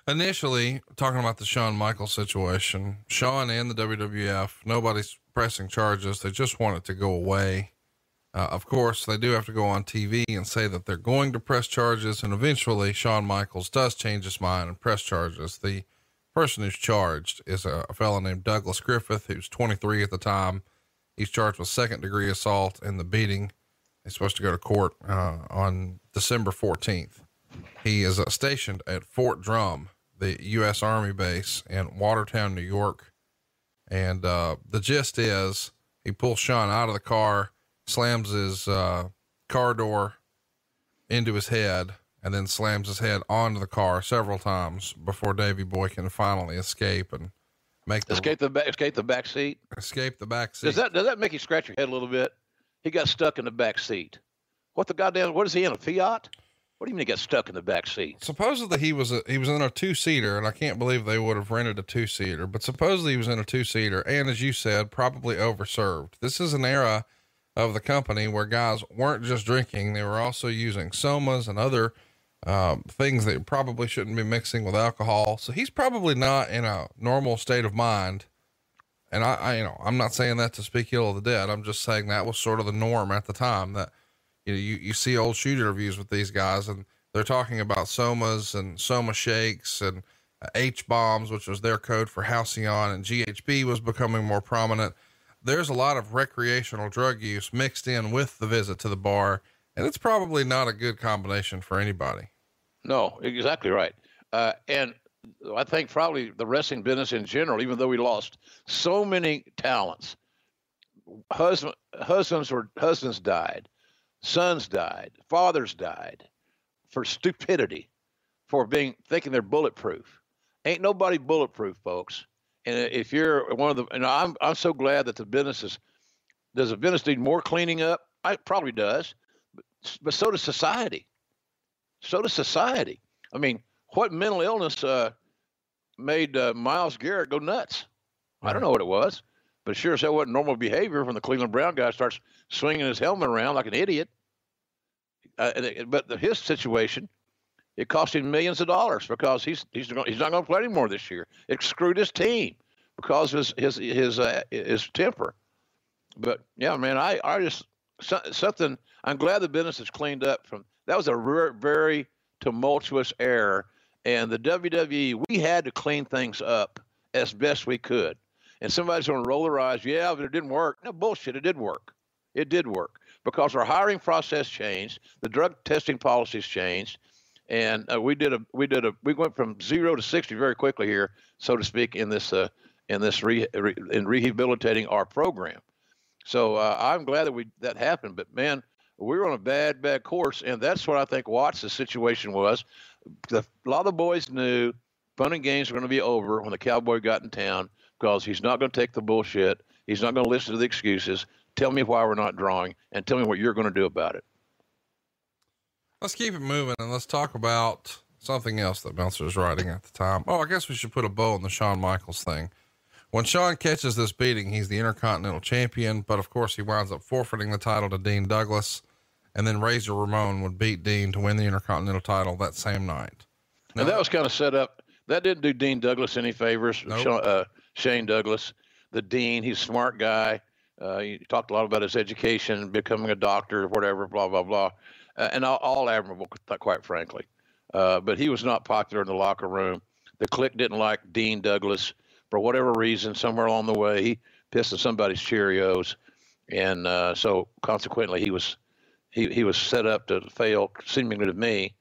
Initially, talking about the Shawn Michaels situation, Shawn and the WWF, nobody's pressing charges. They just want it to go away. Of course, they do have to go on TV and say that they're going to press charges, and eventually Shawn Michaels does change his mind and press charges. The person who's charged is a fellow named Douglas Griffith, who's 23 at the time. He's charged with second-degree assault and the beating. He's supposed to go to court on December 14th. He is stationed at Fort Drum, the U.S. Army base in Watertown, New York. And the gist is he pulls Shawn out of the car, slams his car door into his head, and then slams his head onto the car several times before Davey Boy can finally escape and make escape the back seat. Escape the back seat. Does that make you scratch your head a little bit? He got stuck in the back seat. What is he in, a Fiat? What do you mean he got stuck in the back seat? Supposedly he was in a two-seater, and I can't believe they would have rented a two-seater, but supposedly he was in a two-seater, and as you said, probably overserved. This is an era of the company where guys weren't just drinking. They were also using somas and other things that probably shouldn't be mixing with alcohol. So he's probably not in a normal state of mind. And I'm not saying that to speak ill of the dead. I'm just saying that was sort of the norm at the time, that you see old shoot interviews with these guys, and they're talking about somas and soma shakes and H-bombs, which was their code for halcyon, and GHB was becoming more prominent. There's a lot of recreational drug use mixed in with the visit to the bar, and it's probably not a good combination for anybody. No, exactly right. And I think probably the wrestling business in general, even though we lost so many talents, husbands died. Sons died, fathers died for stupidity, for thinking they're bulletproof. Ain't nobody bulletproof, folks. And if you're one of the, and I'm so glad that the business is, does the business need more cleaning up? It probably does, but so does society. So does society. I mean, what mental illness made Myles Garrett go nuts? I don't know what it was. But sure as hell wasn't normal behavior when the Cleveland Brown guy starts swinging his helmet around like an idiot. But his situation, it cost him millions of dollars because he's not going to play anymore this year. It screwed his team because of his temper. But yeah, man, I'm glad the business is cleaned up from. That was a very tumultuous era, and the WWE, we had to clean things up as best we could. And somebody's going to roll their eyes. Yeah, but it didn't work. No, bullshit. It did work. It did work because our hiring process changed. The drug testing policies changed. And we went from 0 to 60 very quickly here, so to speak, in rehabilitating our program. So I'm glad that that happened, but man, we were on a bad, bad course. And that's what I think Watts' situation was. A lot of the boys knew fun and games were going to be over when the cowboy got in town. Because he's not going to take the bullshit. He's not going to listen to the excuses. Tell me why we're not drawing, and tell me what you're going to do about it. Let's keep it moving, and let's talk about something else that Meltzer was writing at the time. Oh, I guess we should put a bow on the Shawn Michaels thing. When Shawn catches this beating, he's the Intercontinental Champion, but of course he winds up forfeiting the title to Dean Douglas, and then Razor Ramon would beat Dean to win the Intercontinental title that same night. Now, and that was kind of set up. That didn't do Dean Douglas any favors. Nope. Shane Douglas, the Dean, he's a smart guy. He talked a lot about his education, becoming a doctor, whatever, blah, blah, blah. And all admirable, quite frankly. But he was not popular in the locker room. The clique didn't like Dean Douglas for whatever reason. Somewhere along the way, he pissed at somebody's Cheerios. And so consequently, he was set up to fail, seemingly to me.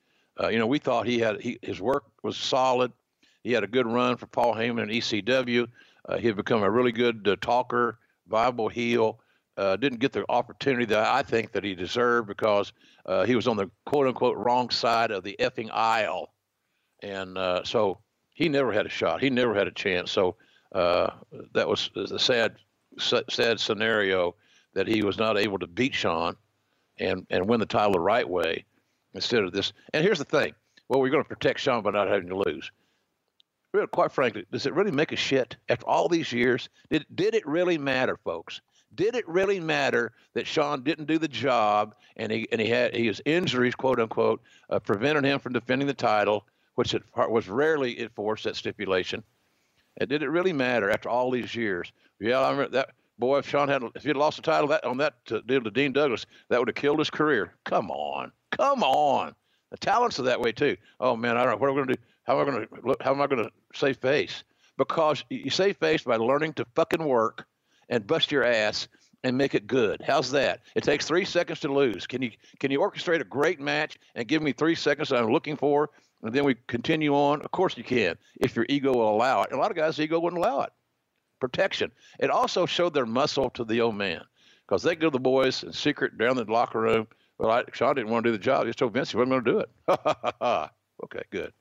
We thought his work was solid. He had a good run for Paul Heyman and ECW. He had become a really good talker, viable heel. Didn't get the opportunity that I think that he deserved because he was on the quote-unquote wrong side of the effing aisle. And so he never had a shot. He never had a chance. So that was the sad scenario that he was not able to beat Shawn and win the title the right way instead of this. And here's the thing. Well, we're going to protect Shawn by not having to lose. Quite frankly, does it really make a shit after all these years? Did it really matter, folks? Did it really matter that Shawn didn't do the job and his injuries, quote unquote, prevented him from defending the title, which it was rarely enforced, that stipulation? And did it really matter after all these years? Yeah, I remember that Boy, if Shawn had, if he'd lost the title that, on that deal to Dean Douglas, that would have killed his career. Come on. Come on. The talents are that way, too. Oh, man, I don't know what we're going to do. How am I going to save face? Because you save face by learning to fucking work and bust your ass and make it good. How's that? It takes 3 seconds to lose. Can you orchestrate a great match and give me 3 seconds I'm looking for, and then we continue on? Of course you can, if your ego will allow it. And a lot of guys' ego wouldn't allow it. Protection. It also showed their muscle to the old man, because they go to the boys in secret down in the locker room. Well, Shawn didn't want to do the job. He just told Vince he wasn't going to do it. Okay, good.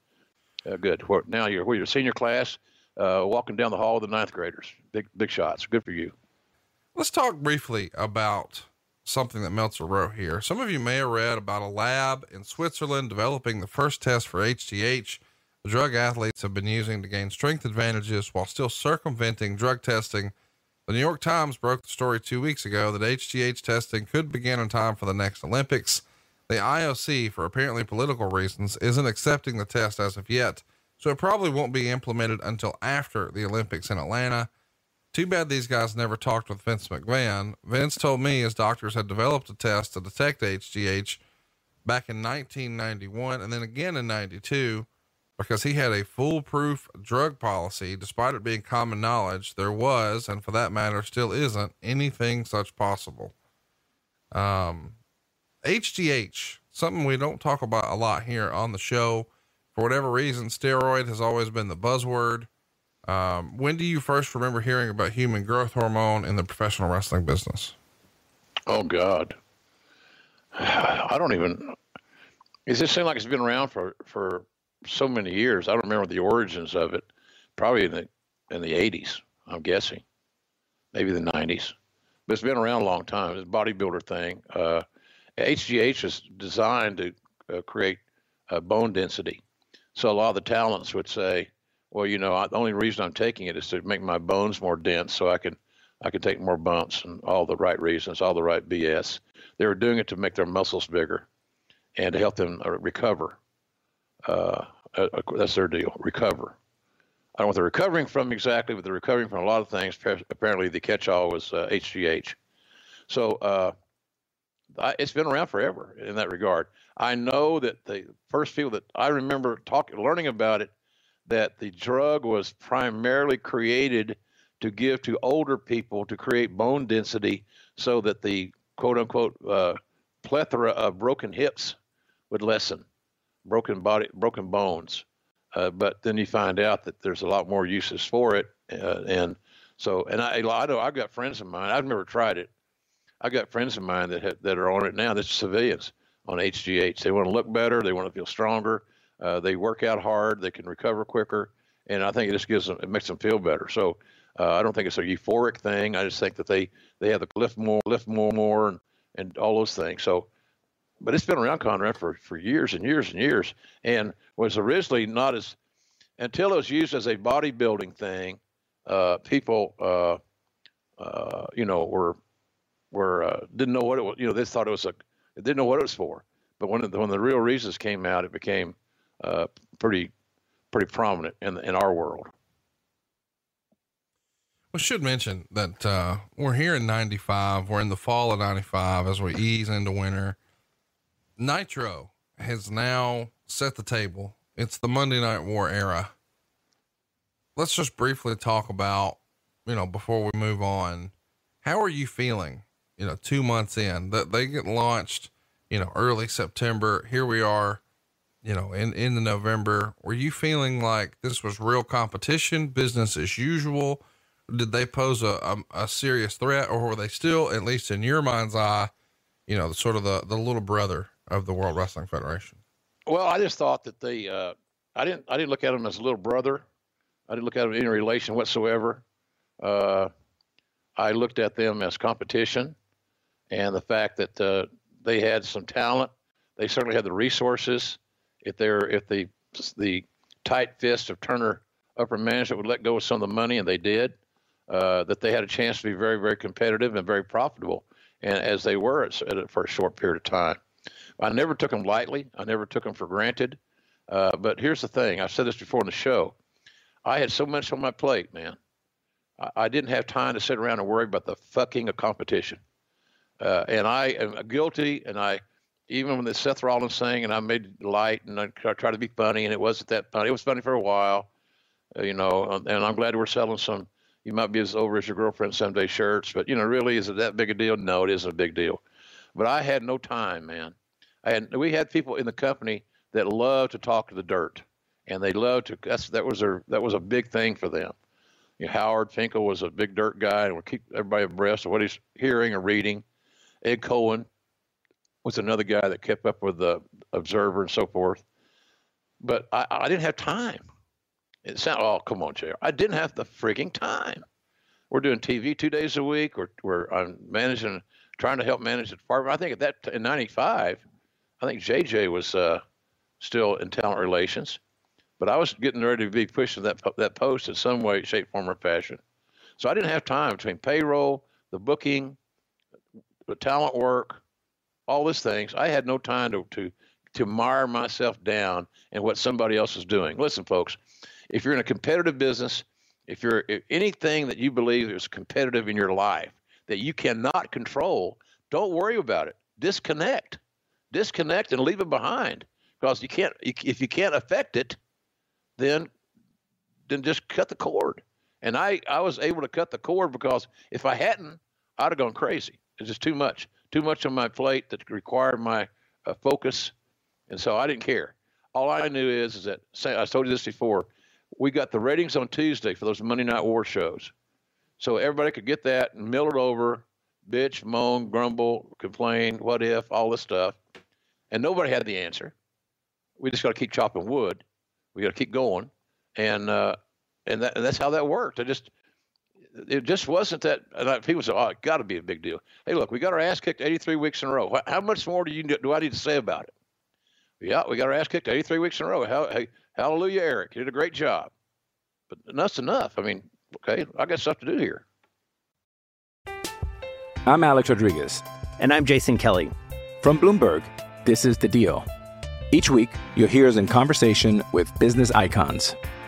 Good. Now you're senior class, walking down the hall with the ninth graders. Big shots. Good for you. Let's talk briefly about something that Meltzer wrote here. Some of you may have read about a lab in Switzerland developing the first test for HGH. The drug athletes have been using to gain strength advantages while still circumventing drug testing. The New York Times broke the story 2 weeks ago that HGH testing could begin in time for the next Olympics. The IOC, for apparently political reasons, isn't accepting the test as of yet, so it probably won't be implemented until after the Olympics in Atlanta. Too bad these guys never talked with Vince McMahon. Vince told me his doctors had developed a test to detect HGH back in 1991 and then again in 92, because he had a foolproof drug policy. Despite it being common knowledge, there was, and for that matter, still isn't anything such possible. HGH, something we don't talk about a lot here on the show. For whatever reason, steroid has always been the buzzword. When do you first remember hearing about human growth hormone in the professional wrestling business? Oh God. I don't even, does this seem like it's been around for so many years? I don't remember the origins of it. Probably in the 80s, I'm guessing, maybe the 90s, but it's been around a long time. It's a bodybuilder thing. HGH is designed to create bone density. So a lot of the talents would say, well, you know, the only reason I'm taking it is to make my bones more dense so I can take more bumps, and all the right reasons, all the right BS. They were doing it to make their muscles bigger and to help them recover. That's their deal. Recover. I don't know what they're recovering from exactly, but they're recovering from a lot of things. Apparently the catch-all was HGH. So, it's been around forever in that regard. I know that the first people that I remember learning about it, that the drug was primarily created to give to older people to create bone density so that the quote unquote, plethora of broken hips would lessen, broken bones. But then you find out that there's a lot more uses for it. And I know I've got friends of mine, I've never tried it. I've got friends of mine that are on it now. That's civilians on HGH. They want to look better. They want to feel stronger. They work out hard. They can recover quicker. And I think it just it makes them feel better. So I don't think it's a euphoric thing. I just think that they have the lift more, and all those things. So, but it's been around, Conrad, for years and years and years, and was originally not as, until it was used as a bodybuilding thing. People, were didn't know what it was. You know, they thought it was didn't know what it was for. But when the real reasons came out, it became pretty prominent in our world. We should mention that we're here in '95. We're in the fall of '95 as we ease into winter. Nitro has now set the table. It's the Monday Night War era. Let's just briefly talk about, you know, before we move on, how are you feeling? You know, 2 months in, that they get launched, you know, early September. Here we are, you know, in November. Were you feeling like this was real competition, business as usual? Did they pose a serious threat, or were they still, at least in your mind's eye, you know, sort of the little brother of the World Wrestling Federation? Well, I just thought that they, I didn't look at them as a little brother. I didn't look at them in any relation whatsoever. I looked at them as competition, and the fact that, they had some talent. They certainly had the resources. If the tight fist of Turner upper management would let go of some of the money, and they did, that they had a chance to be very, very competitive and very profitable, and as they were for a short period of time. I never took them lightly. I never took them for granted. But here's the thing. I've said this before on the show. I had so much on my plate, man, I didn't have time to sit around and worry about the fucking competition. And I am guilty, and I, even when the Seth Rollins thing, and I made light, and I tried to be funny, and it wasn't that funny. It was funny for a while, you know, and I'm glad we're selling some "You Might Be As Over As Your Girlfriend Someday" shirts, but, you know, really, is it that big a deal? No, it isn't a big deal. But I had no time, man. We had people in the company that loved to talk to the dirt, and they loved to, that was a big thing for them. You know, Howard Finkel was a big dirt guy and would keep everybody abreast of what he's hearing or reading. Ed Cohen was another guy that kept up with the Observer and so forth. But I didn't have time. It sounded, oh, come on, JR. I didn't have the freaking time. We're doing TV 2 days a week. I'm managing, trying to help manage the department. I think at that, in 95, I think JJ was still in talent relations. But I was getting ready to be pushed to that post in some way, shape, form, or fashion. So I didn't have time between payroll, the booking, the talent work, all these things. I had no time to mire myself down in what somebody else is doing. Listen, folks, if you're in a competitive business, if anything that you believe is competitive in your life that you cannot control, don't worry about it. Disconnect and leave it behind, because you can't, if you can't affect it, then just cut the cord. And I was able to cut the cord, because if I hadn't, I'd have gone crazy. It's just too much on my plate that required my focus. And so I didn't care. All I knew is that, I told you this before, we got the ratings on Tuesday for those Monday Night War shows. So everybody could get that and mill it over, bitch, moan, grumble, complain, what if, all this stuff. And nobody had the answer. We just got to keep chopping wood. We got to keep going, and that's how that worked. It just wasn't that. And people say, "Oh, it got to be a big deal." Hey, look, we got our ass kicked 83 weeks in a row. How much more do I need to say about it? Yeah, we got our ass kicked 83 weeks in a row. Hey, hallelujah, Eric, you did a great job. But that's enough. I mean, okay, I got stuff to do here. I'm Alex Rodriguez, and I'm Jason Kelly from Bloomberg. This is The Deal. Each week, you'll hear us in conversation with business icons.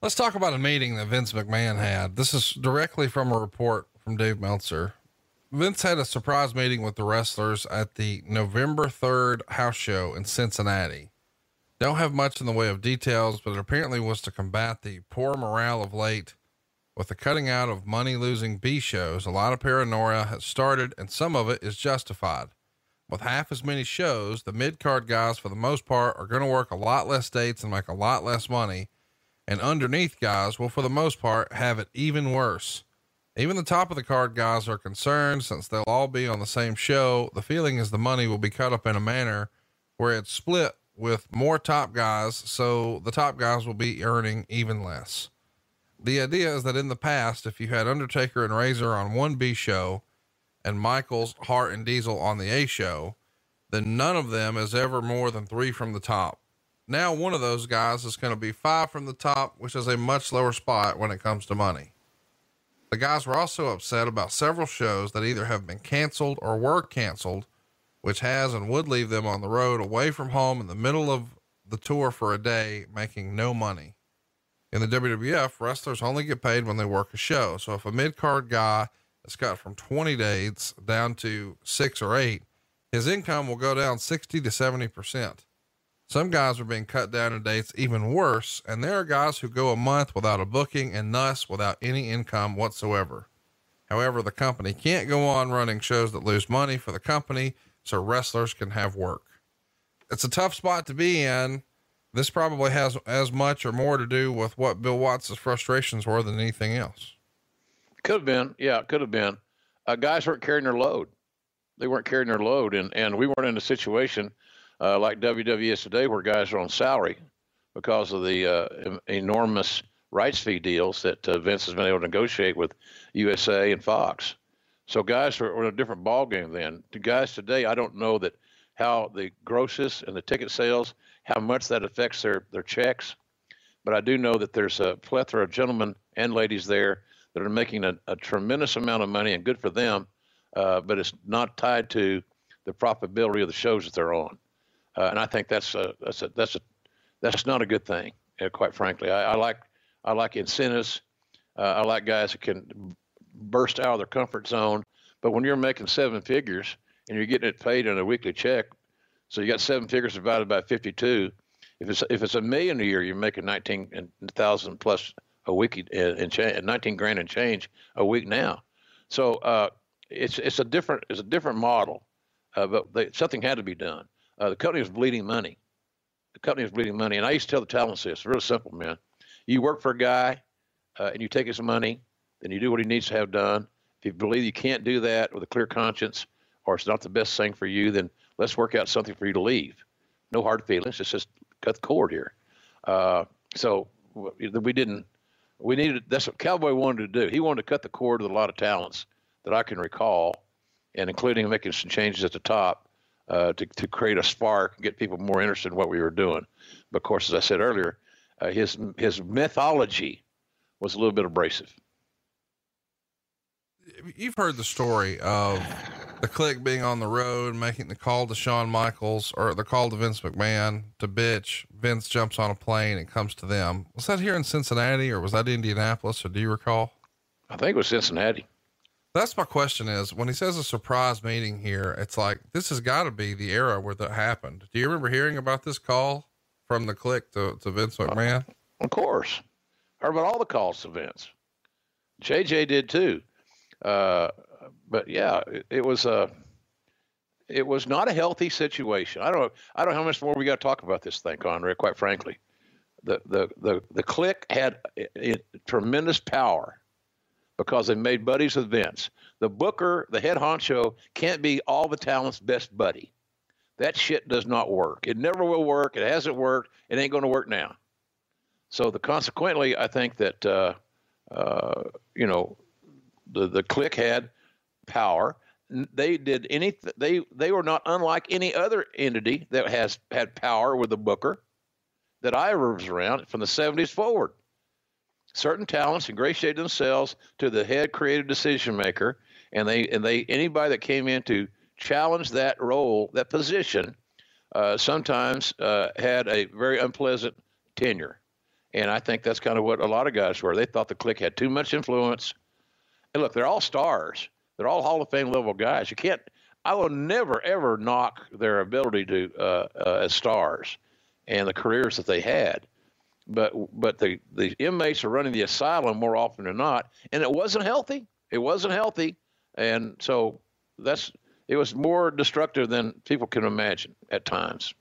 Let's talk about a meeting that Vince McMahon had. This is directly from a report from Dave Meltzer. Vince had a surprise meeting with the wrestlers at the November 3rd house show in Cincinnati. Don't have much in the way of details, but it apparently was to combat the poor morale of late with the cutting out of money-losing B shows. A lot of paranoia has started, and some of it is justified. With half as many shows, the mid-card guys, for the most part, are going to work a lot less dates and make a lot less money. And underneath guys will, for the most part, have it even worse. Even the top of the card guys are concerned, since they'll all be on the same show. The feeling is the money will be cut up in a manner where it's split with more top guys, so the top guys will be earning even less. The idea is that in the past, if you had Undertaker and Razor on one B show and Michaels, Hart, and Diesel on the A show, then none of them is ever more than three from the top. Now one of those guys is going to be five from the top, which is a much lower spot when it comes to money. The guys were also upset about several shows that either have been canceled or were canceled, which has and would leave them on the road away from home in the middle of the tour for a day, making no money. In the WWF, wrestlers only get paid when they work a show. So if a mid-card guy is cut from 20 dates down to 6 or 8, his income will go down 60 to 70%. Some guys are being cut down to dates even worse, and there are guys who go a month without a booking and thus without any income whatsoever. However, the company can't go on running shows that lose money for the company, so wrestlers can have work. It's a tough spot to be in. This probably has as much or more to do with what Bill Watts' frustrations were than anything else. Could have been. Yeah, it could have been. Guys weren't carrying their load. They weren't carrying their load. And we weren't in a situation like WWE is today where guys are on salary because of the enormous rights fee deals that Vince has been able to negotiate with USA and Fox. So guys were in a different ballgame then. The guys today, I don't know that how the grosses and the ticket sales, how much that affects their checks. But I do know that there's a plethora of gentlemen and ladies there that are making a tremendous amount of money, and good for them. But it's not tied to the profitability of the shows that they're on. And I think that's not a good thing. Quite frankly, I like incentives. I like guys that can burst out of their comfort zone. But when you're making seven figures and you're getting it paid on a weekly check, so you got seven figures divided by 52. If it's $1 million a year, you're making 19,000 plus a week and 19 grand and change a week now. So it's a different model, but something had to be done. The company was bleeding money. The company was bleeding money, and I used to tell the talents this: it's real simple, man. You work for a guy, and you take his money, then you do what he needs to have done. If you believe you can't do that with a clear conscience, or it's not the best thing for you, then let's work out something for you to leave. No hard feelings. It's just cut the cord here. So we didn't. We needed. That's what Cowboy wanted to do. He wanted to cut the cord with a lot of talents that I can recall, and including making some changes at the top to create a spark and get people more interested in what we were doing. But of course, as I said earlier, his mythology was a little bit abrasive. You've heard the story of the Clique being on the road, making the call to Shawn Michaels or the call to Vince McMahon to bitch. Vince jumps on a plane and comes to them. Was that here in Cincinnati, or was that Indianapolis, or do you recall? I think it was Cincinnati. That's my question, is when he says a surprise meeting here, it's like, this has got to be the era where that happened. Do you remember hearing about this call from the Clique to Vince McMahon? Of course. I heard about all the calls to Vince. JJ did too. But yeah, it was not a healthy situation. I don't know how much more we got to talk about this thing, Conrad, quite frankly. The Clique had tremendous power because they made buddies with Vince. The booker, the head honcho, can't be all the talent's best buddy. That shit does not work. It never will work. It hasn't worked. It ain't going to work now. So consequently, I think that, you know, the Clique had power. They did anything. They were not unlike any other entity that has had power with the booker that I was around from the 70s forward. Certain talents ingratiated themselves to the head creative decision maker, and they anybody that came in to challenge that role, that position, sometimes had a very unpleasant tenure. And I think that's kind of what a lot of guys were. They thought the Clique had too much influence. And look, they're all stars. They're all Hall of Fame level guys. You can't. I will never ever knock their ability to as stars, and the careers that they had. But the inmates are running the asylum more often than not, and it wasn't healthy. It wasn't healthy, and so it was more destructive than people can imagine at times.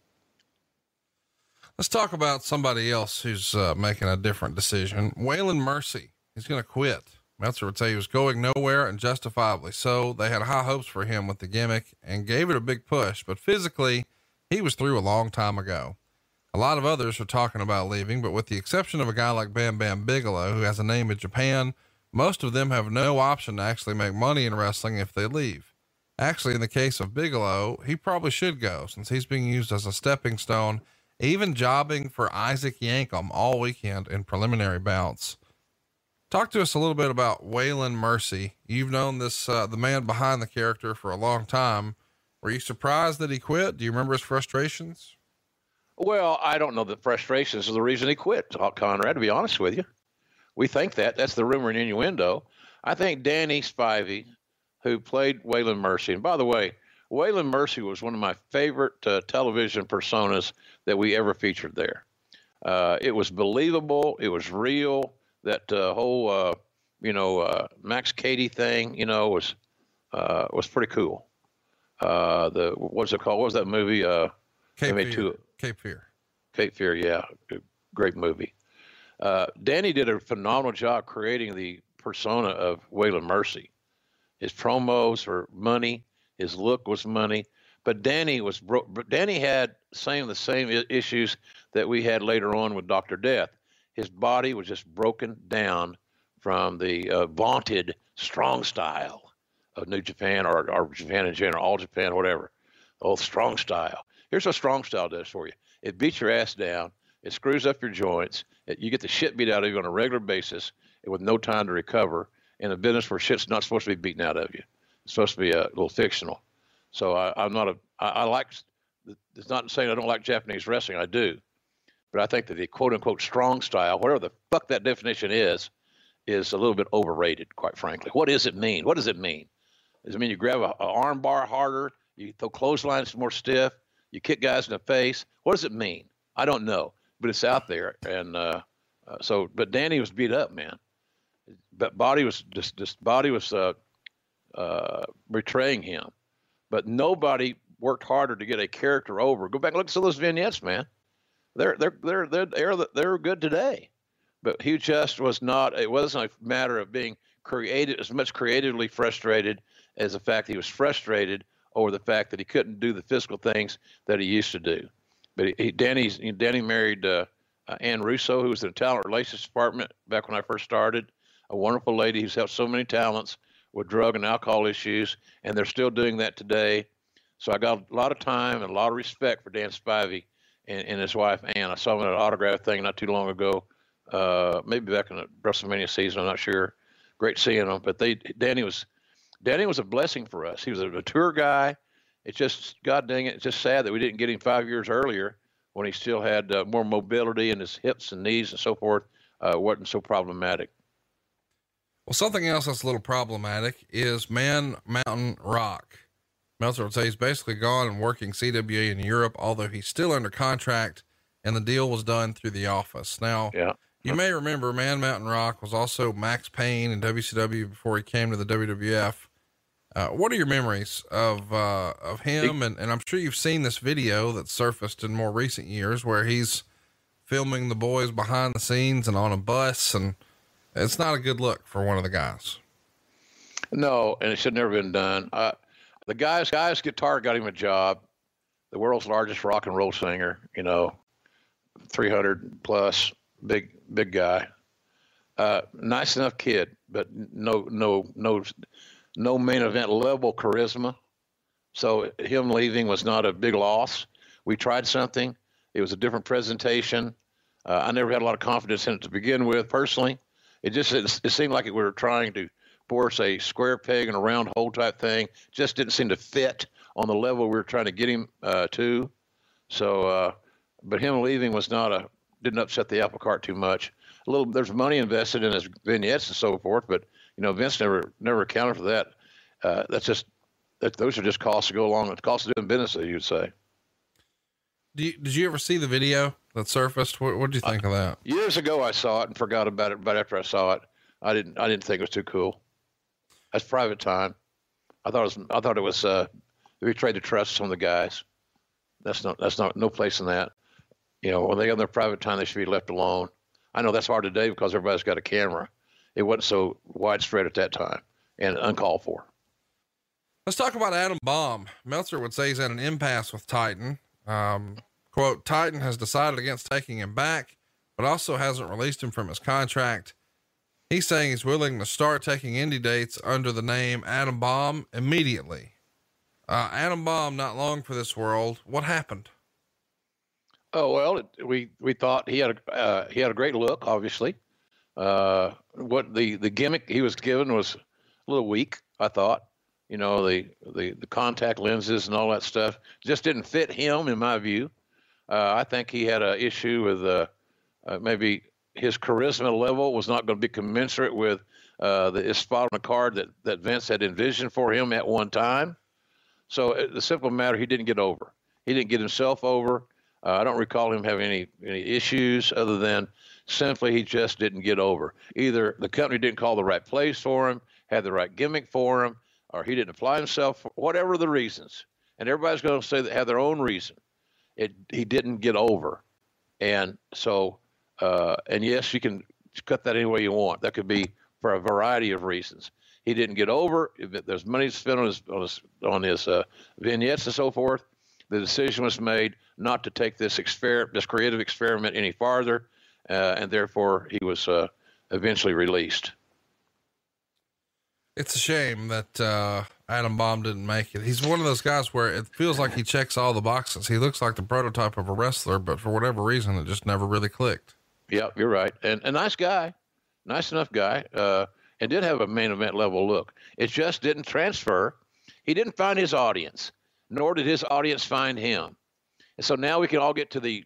Let's talk about somebody else who's making a different decision. Waylon Mercy. He's going to quit. Meltzer would say he was going nowhere, and justifiably so. They had high hopes for him with the gimmick and gave it a big push, but physically he was through a long time ago. A lot of others are talking about leaving, but with the exception of a guy like Bam Bam Bigelow, who has a name in Japan, most of them have no option to actually make money in wrestling if they leave. Actually, in the case of Bigelow, he probably should go, since he's being used as a stepping stone, even jobbing for Isaac Yankum all weekend in preliminary bouts. Talk to us a little bit about Waylon Mercy. You've known this, the man behind the character, for a long time. Were you surprised that he quit? Do you remember his frustrations? Well, I don't know that frustrations are the reason he quit, Conrad, to be honest with you. We think that. That's the rumor and innuendo. I think Danny Spivey, who played Waylon Mercy, and by the way, Waylon Mercy was one of my favorite television personas that we ever featured there. It was believable. It was real. That whole, you know, Max Cady thing, you know, was pretty cool. What was that movie? Cape Fear, yeah, great movie. Danny did a phenomenal job creating the persona of Waylon Mercy. His promos were money. His look was money. But Danny was Danny had the same issues that we had later on with Dr. Death. His body was just broken down from the vaunted strong style of New Japan or Japan in general, All Japan, whatever. Oh, strong style. Here's what strong style does for you. It beats your ass down. It screws up your joints. You get the shit beat out of you on a regular basis and with no time to recover in a business where shit's not supposed to be beaten out of you. It's supposed to be a little fictional. So I like, it's not saying I don't like Japanese wrestling. I do. But I think that the quote unquote strong style, whatever the fuck that definition is a little bit overrated, quite frankly. What does it mean? What does it mean? Does it mean you grab an arm bar harder? You throw clotheslines more stiff? You kick guys in the face? What does it mean? I don't know, but it's out there. And but Danny was beat up, man. But body was betraying him. But nobody worked harder to get a character over. Go back and look at some of those vignettes, man. They're good today. But he just was not. It wasn't a matter of being created as much creatively frustrated as the fact that he was frustrated over the fact that he couldn't do the physical things that he used to do. But Danny married Ann Russo, who was in the talent relations department back when I first started, a wonderful lady who's helped so many talents with drug and alcohol issues, and they're still doing that today. So I got a lot of time and a lot of respect for Dan Spivey and his wife, Ann. I saw him at an autograph thing not too long ago, maybe back in the WrestleMania season, I'm not sure. Great seeing him, but Danny was a blessing for us. He was a mature guy. It's just, God dang it, it's just sad that we didn't get him 5 years earlier when he still had more mobility in his hips and knees and so forth. Wasn't so problematic. Well, something else that's a little problematic is Man Mountain Rock. Meltzer would say he's basically gone and working CWA in Europe, although he's still under contract and the deal was done through the office. Now, yeah. You may remember Man Mountain Rock was also Max Payne in WCW before he came to the WWF. What are your memories of him? And I'm sure you've seen this video that surfaced in more recent years where he's filming the boys behind the scenes and on a bus, and it's not a good look for one of the guys. No. And it should never have been done. The guy's guitar got him a job. The world's largest rock and roll singer, 300 plus big guy, nice enough kid, but no main event level charisma. So him leaving was not a big loss. We tried something. It was a different presentation. I never had a lot of confidence in it to begin with, personally. It seemed like we were trying to force a square peg in a round hole type thing. Just didn't seem to fit on the level we were trying to get him to. So, but him leaving was didn't upset the apple cart too much. There's money invested in his vignettes and so forth, but Vince never accounted for that. Those are just costs to go along with the cost of doing business, as you'd say. Did you ever see the video that surfaced? What did you think of that? Years ago, I saw it and forgot about it. But after I saw it, I didn't think it was too cool. That's private time. I thought it was betrayed the trust of some of the guys. That's not no place in that. When they have their private time, they should be left alone. I know that's hard today because everybody's got a camera. It wasn't so widespread at that time and uncalled for. Let's talk about Adam Bomb. Meltzer would say he's at an impasse with Titan. Quote, Titan has decided against taking him back, but also hasn't released him from his contract. He's saying he's willing to start taking indie dates under the name Adam Bomb immediately. Adam Bomb, not long for this world. What happened? Oh, well, we thought he had a great look, obviously. What the gimmick he was given was a little weak, I thought. The contact lenses and all that stuff just didn't fit him, in my view. I think he had an issue with maybe his charisma level was not going to be commensurate with his spot on the card that Vince had envisioned for him at one time. So the simple matter, he didn't get over. He didn't get himself over. I don't recall him having any issues other than simply he just didn't get over. Either the company didn't call the right place for him, had the right gimmick for him, or he didn't apply himself, whatever the reasons. And everybody's going to say they have their own reason. he didn't get over. And so, and yes, you can cut that any way you want. That could be for a variety of reasons. He didn't get over. There's money spent on his vignettes and so forth. The decision was made not to take this creative experiment any farther, and therefore he was eventually released. It's a shame that Adam Bomb didn't make it. He's one of those guys where it feels like he checks all the boxes. He looks like the prototype of a wrestler, but for whatever reason, it just never really clicked. Yeah, you're right. And a nice guy, nice enough guy, and did have a main event level look. It just didn't transfer. He didn't find his audience, nor did his audience find him. And so now we can all get to the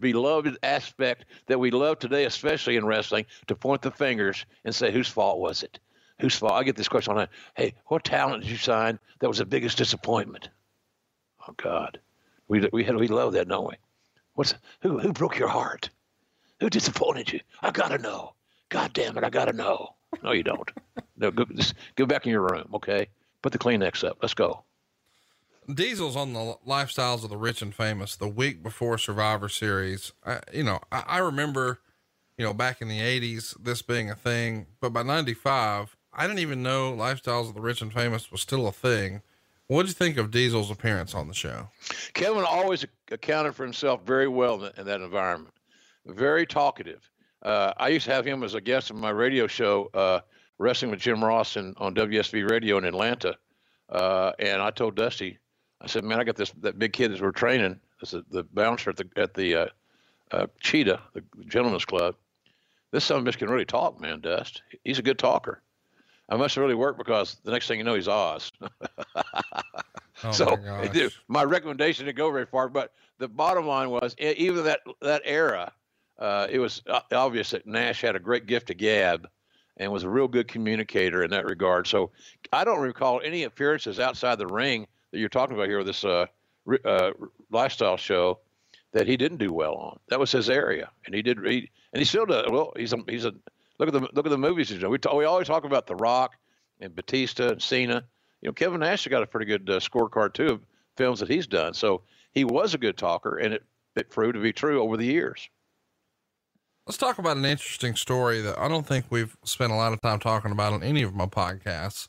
beloved aspect that we love today, especially in wrestling, to point the fingers and say, whose fault was it? Whose fault? I get this question online. Hey, what talent did you sign that was the biggest disappointment? Oh God, we love that, don't we? Who broke your heart? Who disappointed you? I gotta know. God damn it, I gotta know. No, you don't. No, just go back in your room, okay? Put the Kleenex up. Let's go. Diesel's on the Lifestyles of the Rich and Famous the week before Survivor Series. I remember, back in the '80s, this being a thing, but by 95, I didn't even know Lifestyles of the Rich and Famous was still a thing. What did you think of Diesel's appearance on the show? Kevin always accounted for himself very well in that environment. Very talkative. I used to have him as a guest on my radio show, Wrestling with Jim Ross on WSB Radio in Atlanta. And I told Dusty, I said, man, I got that big kid that we're training. This is the bouncer at the Cheetah, the Gentleman's Club. This son of a bitch can really talk, man, Dust. He's a good talker. I must have really worked because the next thing you know, he's Oz. Oh, so my recommendation didn't go very far, but the bottom line was, even that era, it was obvious that Nash had a great gift to gab and was a real good communicator in that regard. So I don't recall any appearances outside the ring that you're talking about here with this lifestyle show that he didn't do well on. That was his area, and he still does. Well, he's a look at the movies he's done. We always talk about The Rock and Batista and Cena. Kevin Nash has got a pretty good scorecard too of films that he's done. So he was a good talker, and it proved to be true over the years. Let's talk about an interesting story that I don't think we've spent a lot of time talking about on any of my podcasts.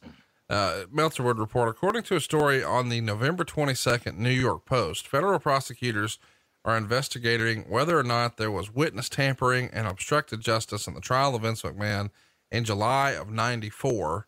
Meltzer would report, according to a story on the November 22nd New York Post, federal prosecutors are investigating whether or not there was witness tampering and obstructed justice in the trial of Vince McMahon in July of 94.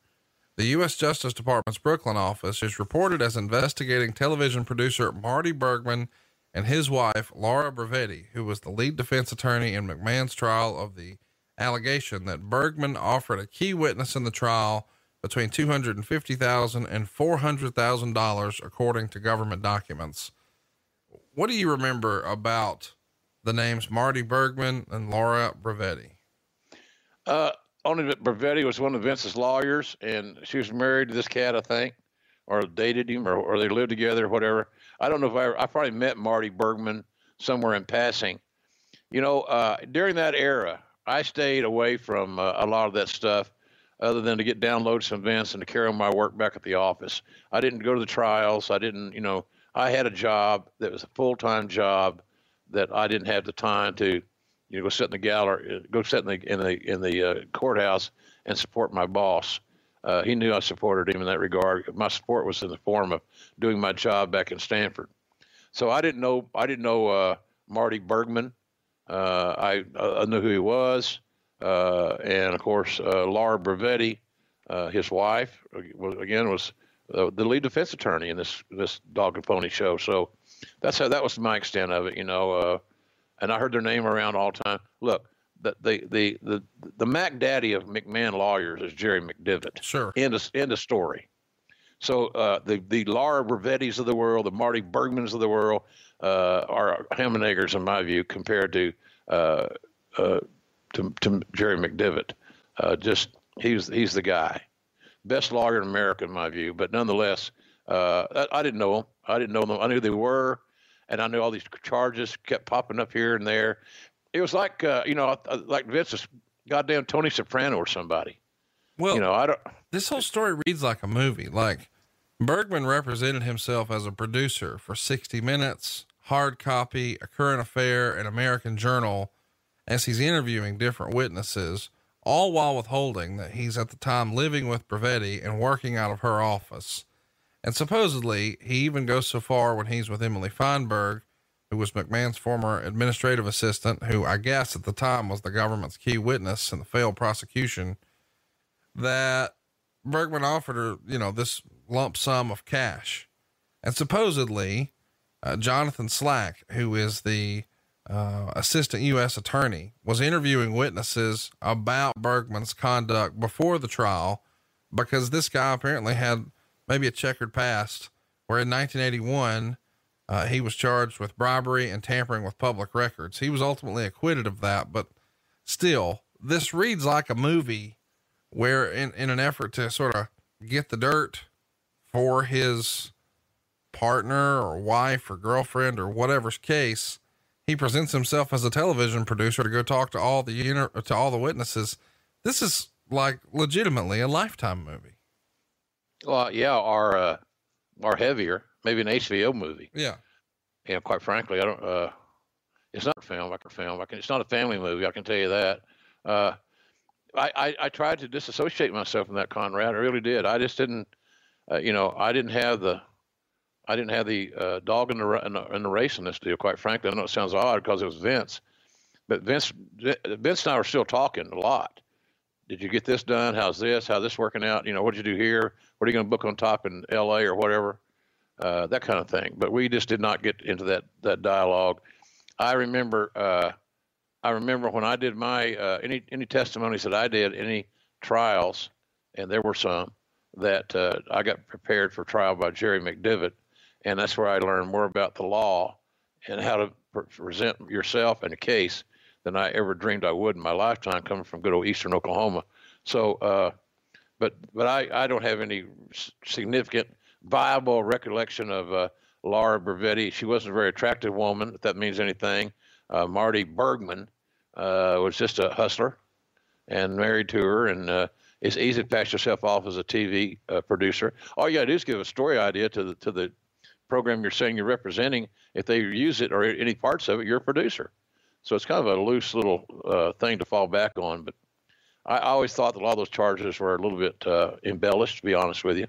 The U.S. Justice Department's Brooklyn office is reported as investigating television producer Marty Bergman and his wife, Laura Brevetti, who was the lead defense attorney in McMahon's trial, of the allegation that Bergman offered a key witness in the trial between $250,000 and $400,000, according to government documents. What do you remember about the names Marty Bergman and Laura Brevetti? Only that Brevetti was one of Vince's lawyers, and she was married to this cat, I think, or dated him, or they lived together, whatever. I don't know if I probably met Marty Bergman somewhere in passing. During that era, I stayed away from a lot of that stuff other than to get downloads from Vince and to carry on my work back at the office. I didn't go to the trials. I didn't, I had a job that was a full-time job that I didn't have the time to, go sit in the gallery, go sit in the courthouse and support my boss. He knew I supported him in that regard. My support was in the form of doing my job back in Stanford. So I didn't know Marty Bergman. I knew who he was. And of course, Laura Brevetti, his wife, was the lead defense attorney in this dog and pony show. So that was my extent of it, and I heard their name around all the time. Look, the Mac Daddy of McMahon lawyers is Jerry McDevitt. Sure. End of story. So the Laura Brevettis of the world, the Marty Bergmans of the world, are ham and eggers in my view compared to Jerry McDevitt. He's the guy, best lawyer in America in my view. But nonetheless, I didn't know them. I knew they were, and I knew all these charges kept popping up here and there. It was like, like Vince's goddamn Tony Soprano or somebody. Well, this whole story reads like a movie. Like Bergman represented himself as a producer for 60 Minutes, Hard Copy, A Current Affair, and American Journal as he's interviewing different witnesses, all while withholding that he's at the time living with Brevetti and working out of her office. And supposedly he even goes so far when he's with Emily Feinberg, who was McMahon's former administrative assistant, who I guess at the time was the government's key witness in the failed prosecution, that Bergman offered her, you know, this lump sum of cash. And supposedly, Jonathan Slack, who is the, assistant U.S. attorney, was interviewing witnesses about Bergman's conduct before the trial, because this guy apparently had maybe a checkered past where in 1981, he was charged with bribery and tampering with public records. He was ultimately acquitted of that, but still, this reads like a movie where in an effort to sort of get the dirt for his partner or wife or girlfriend or whatever's case, he presents himself as a television producer to go talk to all the witnesses. This is like legitimately a Lifetime movie. Well, yeah. Or heavier. Maybe an HBO movie. Yeah. Yeah. Quite frankly, I don't, it's not a film. It's not a family movie. I can tell you that. I tried to disassociate myself from that, Conrad. I really did. I just didn't, I didn't have the dog in the race in this deal. Quite frankly, I know it sounds odd because it was Vince, but Vince and I were still talking a lot. Did you get this done? How's this? How this working out? You know, what'd you do here? What are you going to book on top in LA or whatever? That kind of thing. But we just did not get into that dialogue. I remember when I did my, any testimonies that I did, any trials, and there were some that, I got prepared for trial by Jerry McDevitt. And that's where I learned more about the law and how to present yourself in a case than I ever dreamed I would in my lifetime, coming from good old Eastern Oklahoma. So, but I don't have any significant viable recollection of, Laura Brevetti. She wasn't a very attractive woman, if that means anything. Marty Bergman, was just a hustler and married to her. And, it's easy to pass yourself off as a TV producer. All you gotta do is give a story idea to the program you're saying you're representing. If they use it or any parts of it, you're a producer. So it's kind of a loose little, thing to fall back on. But I always thought that a lot of those charges were a little bit, embellished, to be honest with you.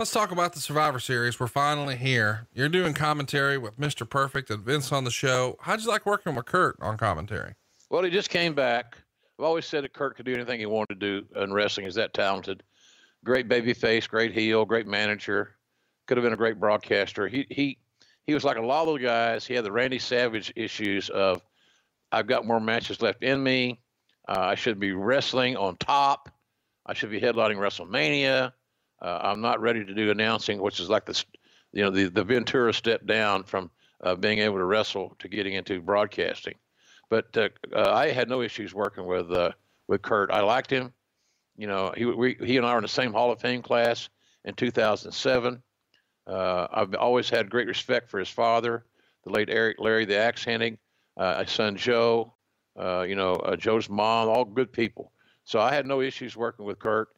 Let's talk about the Survivor Series. We're finally here. You're doing commentary with Mr. Perfect and Vince on the show. How'd you like working with Curt on commentary? Well, he just came back. I've always said that Curt could do anything he wanted to do in wrestling. He's that talented. Great baby face, great heel, great manager. Could have been a great broadcaster. He was like a lot of guys. He had the Randy Savage issues of, I've got more matches left in me. I should be wrestling on top. I should be headlining WrestleMania. I'm not ready to do announcing, which is like this, you know, the Ventura step down from being able to wrestle to getting into broadcasting. But I had no issues working with Curt. I liked him. You know, he and I were in the same Hall of Fame class in 2007. I've always had great respect for his father, the late Larry the Axe Hennig, his son Joe, Joe's mom, all good people. So I had no issues working with Curt.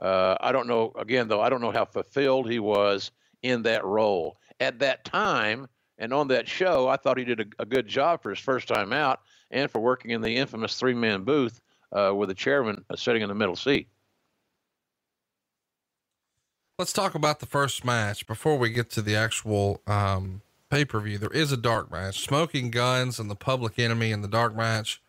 I don't know, again, though, I don't know how fulfilled he was in that role at that time. And on that show, I thought he did a good job for his first time out and for working in the infamous 3-man booth, with the chairman sitting in the middle seat. Let's talk about the first match before we get to the actual, pay-per-view. There is a dark match, Smoking Guns and the Public Enemy in the dark match.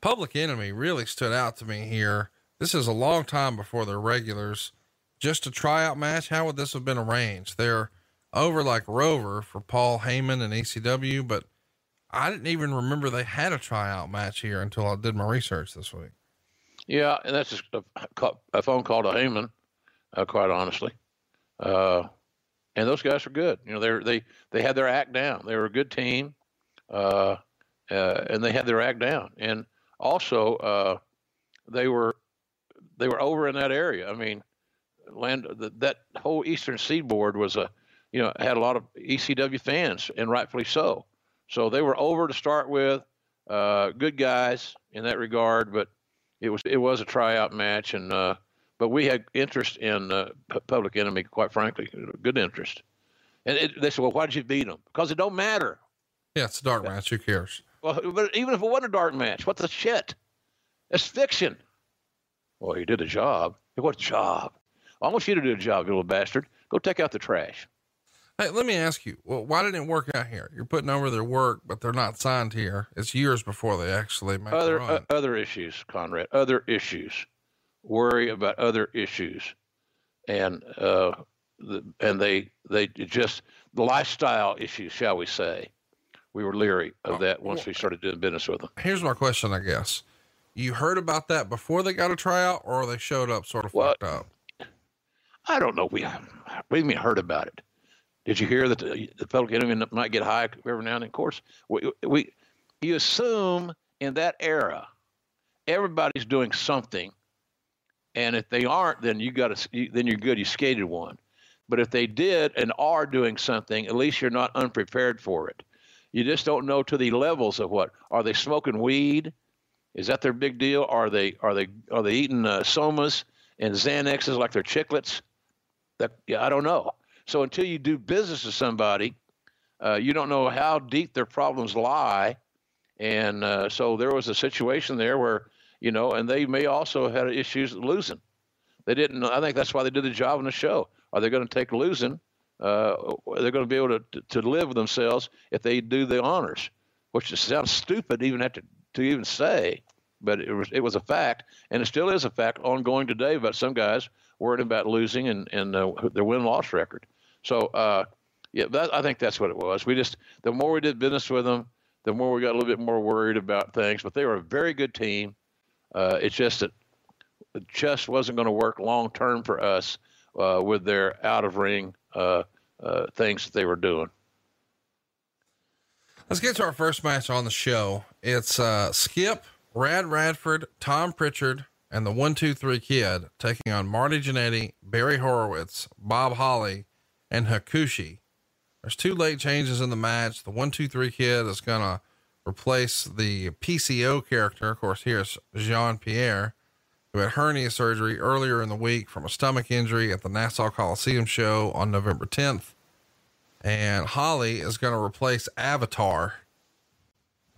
Public Enemy really stood out to me here. This is a long time before their regulars. Just a tryout match. How would this have been arranged? They're over like Rover for Paul Heyman and ECW, but I didn't even remember they had a tryout match here until I did my research this week. Yeah. And that's just a phone call to Heyman, quite honestly. And those guys were good. You know, they had their act down. They were a good team. And they had their act down. And also, they were over in that area. I mean, that whole Eastern Seaboard was had a lot of ECW fans, and rightfully so. So they were over to start with, good guys in that regard, but it was a tryout match. And, but we had interest in Public Enemy, quite frankly, good interest. And they said, well, why did you beat him? Because it don't matter. Yeah, it's a dark match. Who cares? Well, but even if it wasn't a dark match, what the shit? It's fiction. Well, he did a job. What job? I want you to do a job, you little bastard. Go take out the trash. Hey, let me ask you, well, why didn't it work out here? You're putting over their work, but they're not signed here. It's years before they actually make the run. Other issues, Conrad, other issues. Worry about other issues. And, they just, the lifestyle issues, shall we say. We were leery of that once we started doing business with them. Here's my question, I guess. You heard about that before they got a tryout, or they showed up sort of fucked up? I don't know. We heard about it. Did you hear that the Public Enemy might get high every now and then? Of course, you assume in that era, everybody's doing something. And if they aren't, then then you're good. You skated one. But if they did and are doing something, at least you're not unprepared for it. You just don't know to the levels of what. Are they smoking weed? Is that their big deal? Are they eating somas and Xanaxes like they're chiclets? I don't know. So until you do business with somebody, you don't know how deep their problems lie. And so there was a situation there where, you know, and they may also have had issues losing. They didn't. I think that's why they did the job on the show. Are they going to take losing? They're going to be able to live with themselves if they do the honors, which sounds stupid even have to even say, but it was a fact, and it still is a fact ongoing today about some guys worried about losing and their win-loss record. So, I think that's what it was. The more we did business with them, the more we got a little bit more worried about things, but they were a very good team. It's just that it just wasn't going to work long-term for us, with their out-of-ring, things that they were doing. Let's get to our first match on the show. It's Skip, Rad Radford, Tom Pritchard, and the 1-2-3 Kid taking on Marty Jannetty, Barry Horowitz, Bob Holly, and Hakushi. There's two late changes in the match. The 1-2-3 Kid is going to replace the PCO character. Of course, here's Jean-Pierre, who had hernia surgery earlier in the week from a stomach injury at the Nassau Coliseum show on November 10th. And Holly is going to replace Avatar.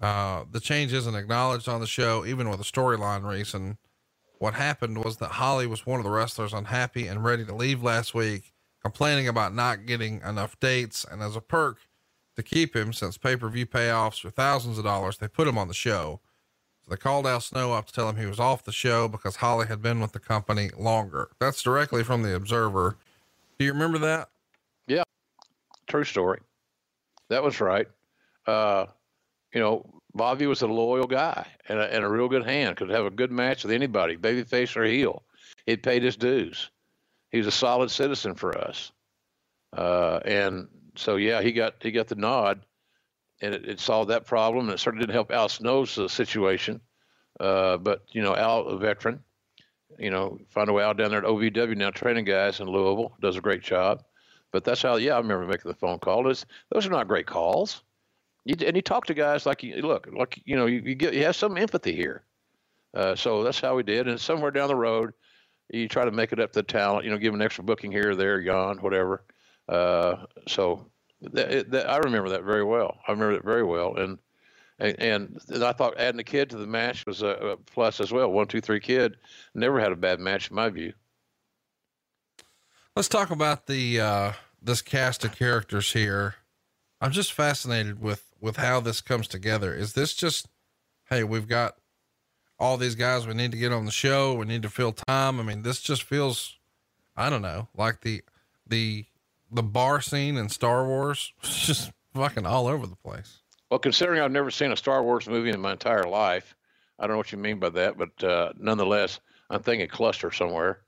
The change isn't acknowledged on the show, even with a storyline reason. What happened was that Holly was one of the wrestlers unhappy and ready to leave last week, complaining about not getting enough dates. And as a perk to keep him, since pay-per-view payoffs were thousands of dollars, they put him on the show. So they called Al Snow up to tell him he was off the show because Holly had been with the company longer. That's directly from the Observer. Do you remember that? Yeah. True story. That was right. You know, Bobby was a loyal guy and a real good hand. Could have a good match with anybody, babyface or heel. He'd paid his dues. He was a solid citizen for us. And so, yeah, he got the nod, and it solved that problem. And it certainly didn't help Al Snow's situation. But you know, Al, a veteran, you know, find a way out down there at OVW now, training guys in Louisville, does a great job. But that's how, yeah, I remember making the phone call. Those are not great calls. And you talk to guys like, you have some empathy here. So that's how we did. And somewhere down the road, you try to make it up to the talent, you know, give an extra booking here, there, yon, whatever. So I remember that very well. And I thought adding a kid to the match was a plus as well. 1-2-3 Kid never had a bad match in my view. Let's talk about this cast of characters here. I'm just fascinated with how this comes together. Is this just, hey, we've got all these guys we need to get on the show. We need to fill time. I mean, this just feels, I don't know, like the bar scene in Star Wars. It's just fucking all over the place. Well, considering I've never seen a Star Wars movie in my entire life, I don't know what you mean by that, but, nonetheless, I'm thinking cluster somewhere.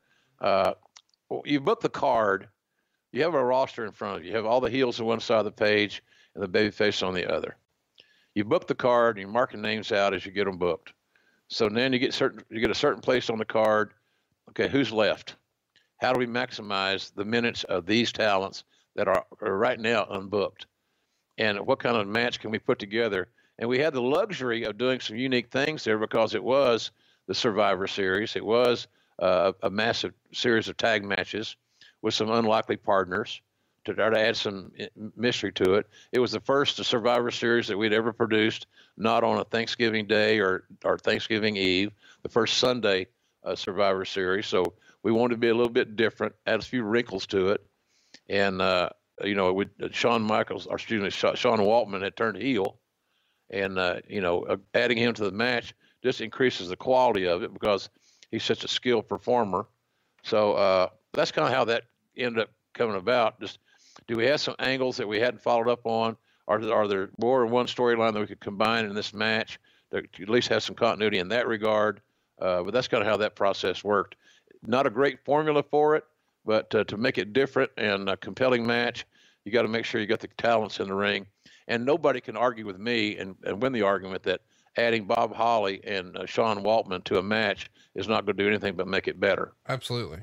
You book the card, you have a roster in front of you. You have all the heels on one side of the page and the baby face on the other. You book the card and you mark the names out as you get them booked. So then you get a certain place on the card. Okay, who's left? How do we maximize the minutes of these talents that are right now unbooked? And what kind of match can we put together? And we had the luxury of doing some unique things there because it was the Survivor Series. It was a massive series of tag matches with some unlikely partners to try to add some mystery to it. It was the first Survivor Series that we'd ever produced, not on a Thanksgiving Day or Thanksgiving Eve, the first Sunday Survivor Series. So we wanted to be a little bit different, add a few wrinkles to it. And, you know, Shawn Michaels, our student, Sean Waltman had turned heel. And, you know, adding him to the match just increases the quality of it because he's such a skilled performer. So that's kind of how that ended up coming about. Just do we have some angles that we hadn't followed up on? Are there more than one storyline that we could combine in this match to at least have some continuity in that regard? But that's kind of how that process worked. Not a great formula for it, but to make it different and a compelling match, you got to make sure you got the talents in the ring. And nobody can argue with me and win the argument that adding Bob Holly and Sean Waltman to a match is not going to do anything but make it better. Absolutely.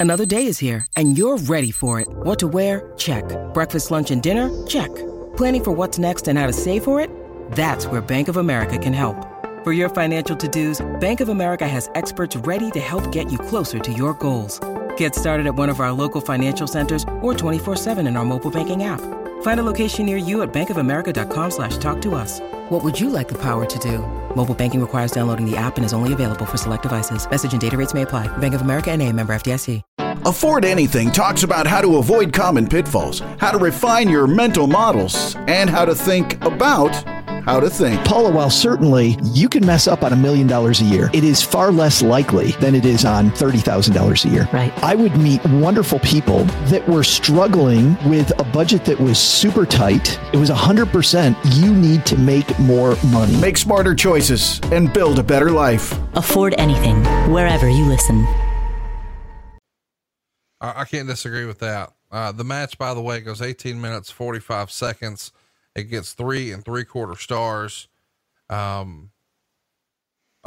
Another day is here, and you're ready for it. What to wear? Check. Breakfast, lunch, and dinner? Check. Planning for what's next and how to save for it? That's where Bank of America can help. For your financial to-dos, Bank of America has experts ready to help get you closer to your goals. Get started at one of our local financial centers or 24/7 in our mobile banking app. Find a location near you at bankofamerica.com/talktous. What would you like the power to do? Mobile banking requires downloading the app and is only available for select devices. Message and data rates may apply. Bank of America NA, member FDIC. Afford Anything talks about how to avoid common pitfalls, how to refine your mental models, and how to think about how to think. Paula, while certainly you can mess up on $1 million a year, it is far less likely than it is on $30,000 a year. Right. I would meet wonderful people that were struggling with a budget that was super tight. It was 100%. You need to make more money. Make smarter choices and build a better life. Afford Anything, wherever you listen. I can't disagree with that. The match, by the way, goes 18 minutes, 45 seconds. It gets 3 3/4 stars. I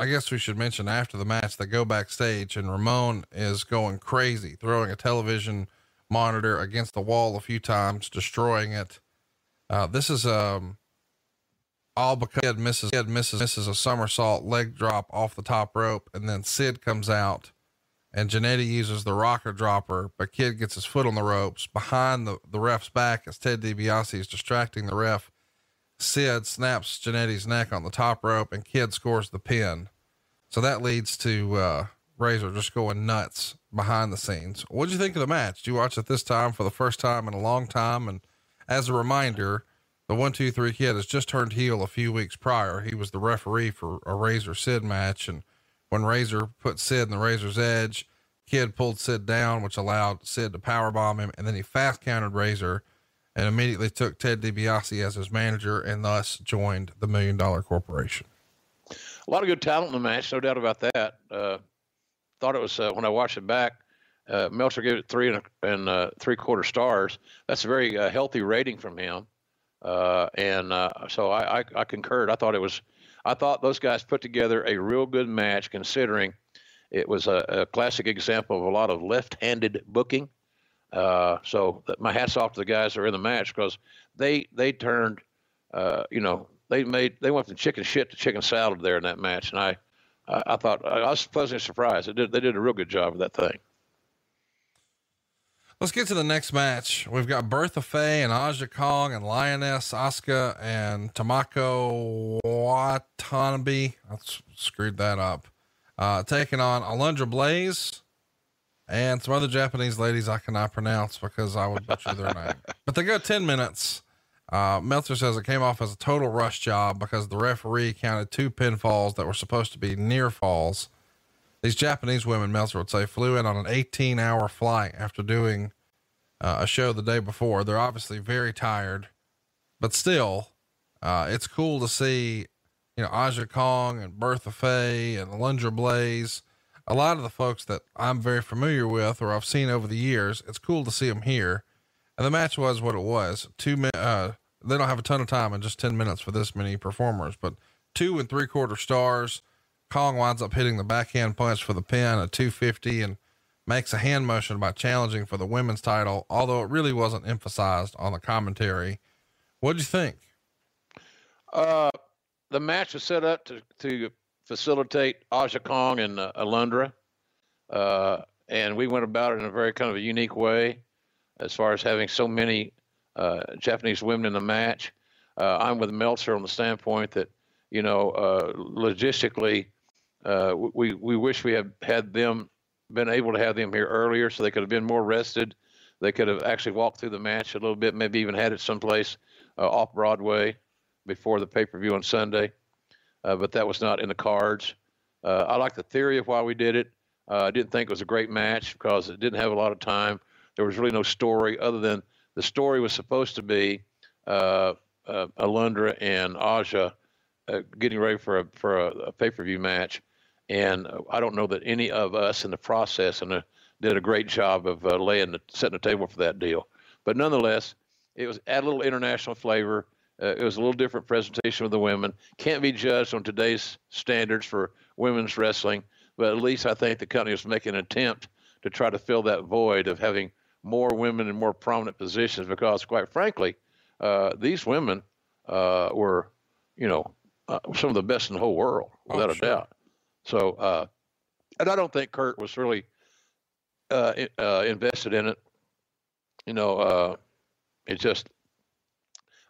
guess we should mention after the match, they go backstage and Ramon is going crazy, throwing a television monitor against the wall a few times, destroying it. This is, all because Sid misses a somersault leg drop off the top rope. And then Sid comes out and Jannetty uses the rocker dropper, but Kid gets his foot on the ropes behind the ref's back as Ted DiBiase is distracting the ref. Sid snaps Jannetty's neck on the top rope and Kid scores the pin. So that leads to Razor just going nuts behind the scenes. What'd you think of the match? Do you watch it this time for the first time in a long time? And as a reminder, the 1-2-3 Kid has just turned heel a few weeks prior. He was the referee for a Razor Sid match, and when Razor put Sid in the Razor's Edge, Kid pulled Sid down, which allowed Sid to powerbomb him. And then he fast countered Razor and immediately took Ted DiBiase as his manager and thus joined the $1 Million Corporation. A lot of good talent in the match. No doubt about that. Thought it was, when I watched it back, Meltzer gave it 3 3/4 stars. That's a very healthy rating from him. So I concurred. I thought those guys put together a real good match, considering it was a classic example of a lot of left-handed booking. So my hat's off to the guys that are in the match, because they turned, they went from chicken shit to chicken salad there in that match. And I thought I was pleasantly surprised. They did a real good job of that thing. Let's get to the next match. We've got Bertha Faye and Aja Kong and Lioness Asuka and Tomoko Watanabe. I screwed that up. Taking on Alundra Blaze and some other Japanese ladies I cannot pronounce because I would butcher their name. But they go 10 minutes. Meltzer says it came off as a total rush job because the referee counted 2 pinfalls that were supposed to be near falls. These Japanese women, Meltzer would say, flew in on an 18-hour flight after doing a show the day before. They're obviously very tired, but still, it's cool to see, you know, Aja Kong and Bertha Faye and Alundra Blaze, a lot of the folks that I'm very familiar with, or I've seen over the years. It's cool to see them here. And the match was what it was. They don't have a ton of time in just 10 minutes for this many performers, but 2 3/4 stars. Kong winds up hitting the backhand punch for the pin, a 250, and makes a hand motion by challenging for the women's title, although it really wasn't emphasized on the commentary. What'd you think? The match was set up to facilitate Aja Kong and Alundra. And we went about it in a very kind of a unique way. as far as having so many Japanese women in the match. I'm with Meltzer on the standpoint that, you know, logistically, we wish we had been able to have them here earlier so they could have been more rested. They could have actually walked through the match a little bit, maybe even had it someplace off Broadway before the pay-per-view on Sunday. But that was not in the cards. I like the theory of why we did it. I didn't think it was a great match because it didn't have a lot of time. There was really no story other than the story was supposed to be Alundra and Aja getting ready for a pay-per-view match. And I don't know that any of us in the process did a great job of setting the table for that deal. But nonetheless, it was add a little international flavor. It was a little different presentation of the women. Can't be judged on today's standards for women's wrestling, but at least I think the company was making an attempt to try to fill that void of having more women in more prominent positions because, quite frankly, these women were, you know, some of the best in the whole world, without a doubt. So, and I don't think Curt was really invested in it. You know, it just...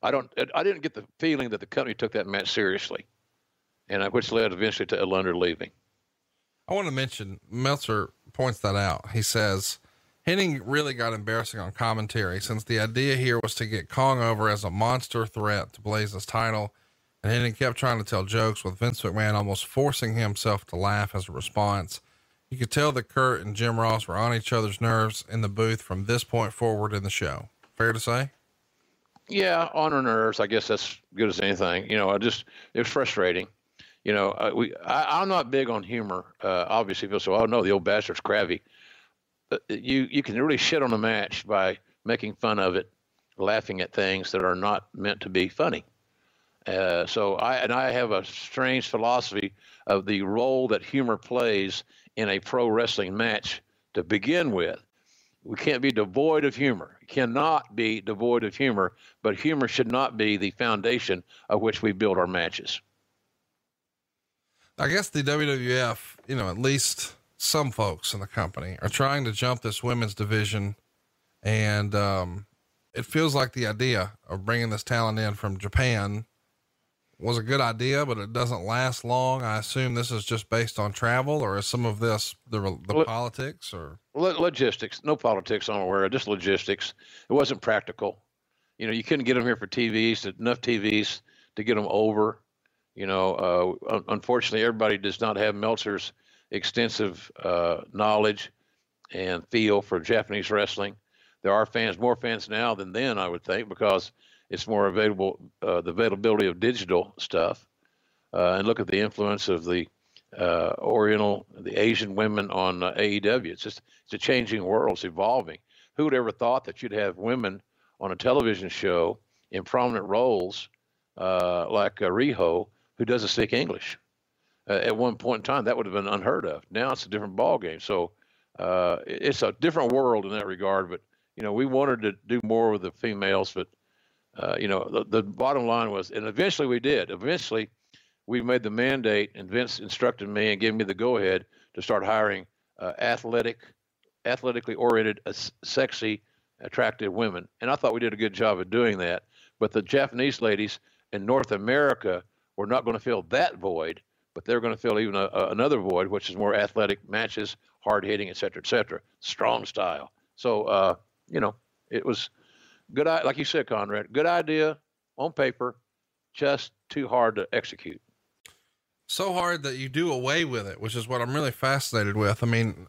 I didn't get the feeling that the company took that match seriously, and which led eventually to Lunder leaving. I want to mention Meltzer points that out. He says Hennig really got embarrassing on commentary since the idea here was to get Kong over as a monster threat to Blaze's title, and Hennig kept trying to tell jokes with Vince McMahon almost forcing himself to laugh as a response. You could tell that Curt and Jim Ross were on each other's nerves in the booth from this point forward in the show. Fair to say? Yeah, on our nerves. I guess that's good as anything. You know, it was frustrating. You know, I'm not big on humor. Obviously, people say, "Oh no, the old bastard's crabby." You can really shit on a match by making fun of it, laughing at things that are not meant to be funny. So I have a strange philosophy of the role that humor plays in a pro wrestling match to begin with. We can't be devoid of humor. Cannot be devoid of humor, but humor should not be the foundation of which we build our matches. I guess the WWF, you know, at least some folks in the company are trying to jump this women's division. And, it feels like the idea of bringing this talent in from Japan was a good idea, but it doesn't last long. I assume this is just based on travel, or is some of this the politics or logistics? No politics, I'm aware of, just logistics. It wasn't practical. You know, you couldn't get them here for TVs, enough TVs to get them over. You know, unfortunately, everybody does not have Meltzer's extensive knowledge and feel for Japanese wrestling. There are fans, more fans now than then, I would think, because it's more available, the availability of digital stuff. And look at the influence of the the Asian women on AEW. It's a changing world. It's evolving. Who would ever thought that you'd have women on a television show in prominent roles like Riho, who doesn't speak English? At one point in time, that would have been unheard of. Now it's a different ballgame. So it's a different world in that regard. But, you know, we wanted to do more with the females, but you know, the bottom line was, and eventually we did. Eventually, we made the mandate, and Vince instructed me and gave me the go-ahead to start hiring athletically oriented, sexy, attractive women. And I thought we did a good job of doing that. But the Japanese ladies in North America were not going to fill that void, but they're going to fill even another void, which is more athletic matches, hard hitting, et cetera, strong style. So, you know, it was. Good, like you said, Conrad, good idea on paper, just too hard to execute. So hard that you do away with it, which is what I'm really fascinated with. I mean,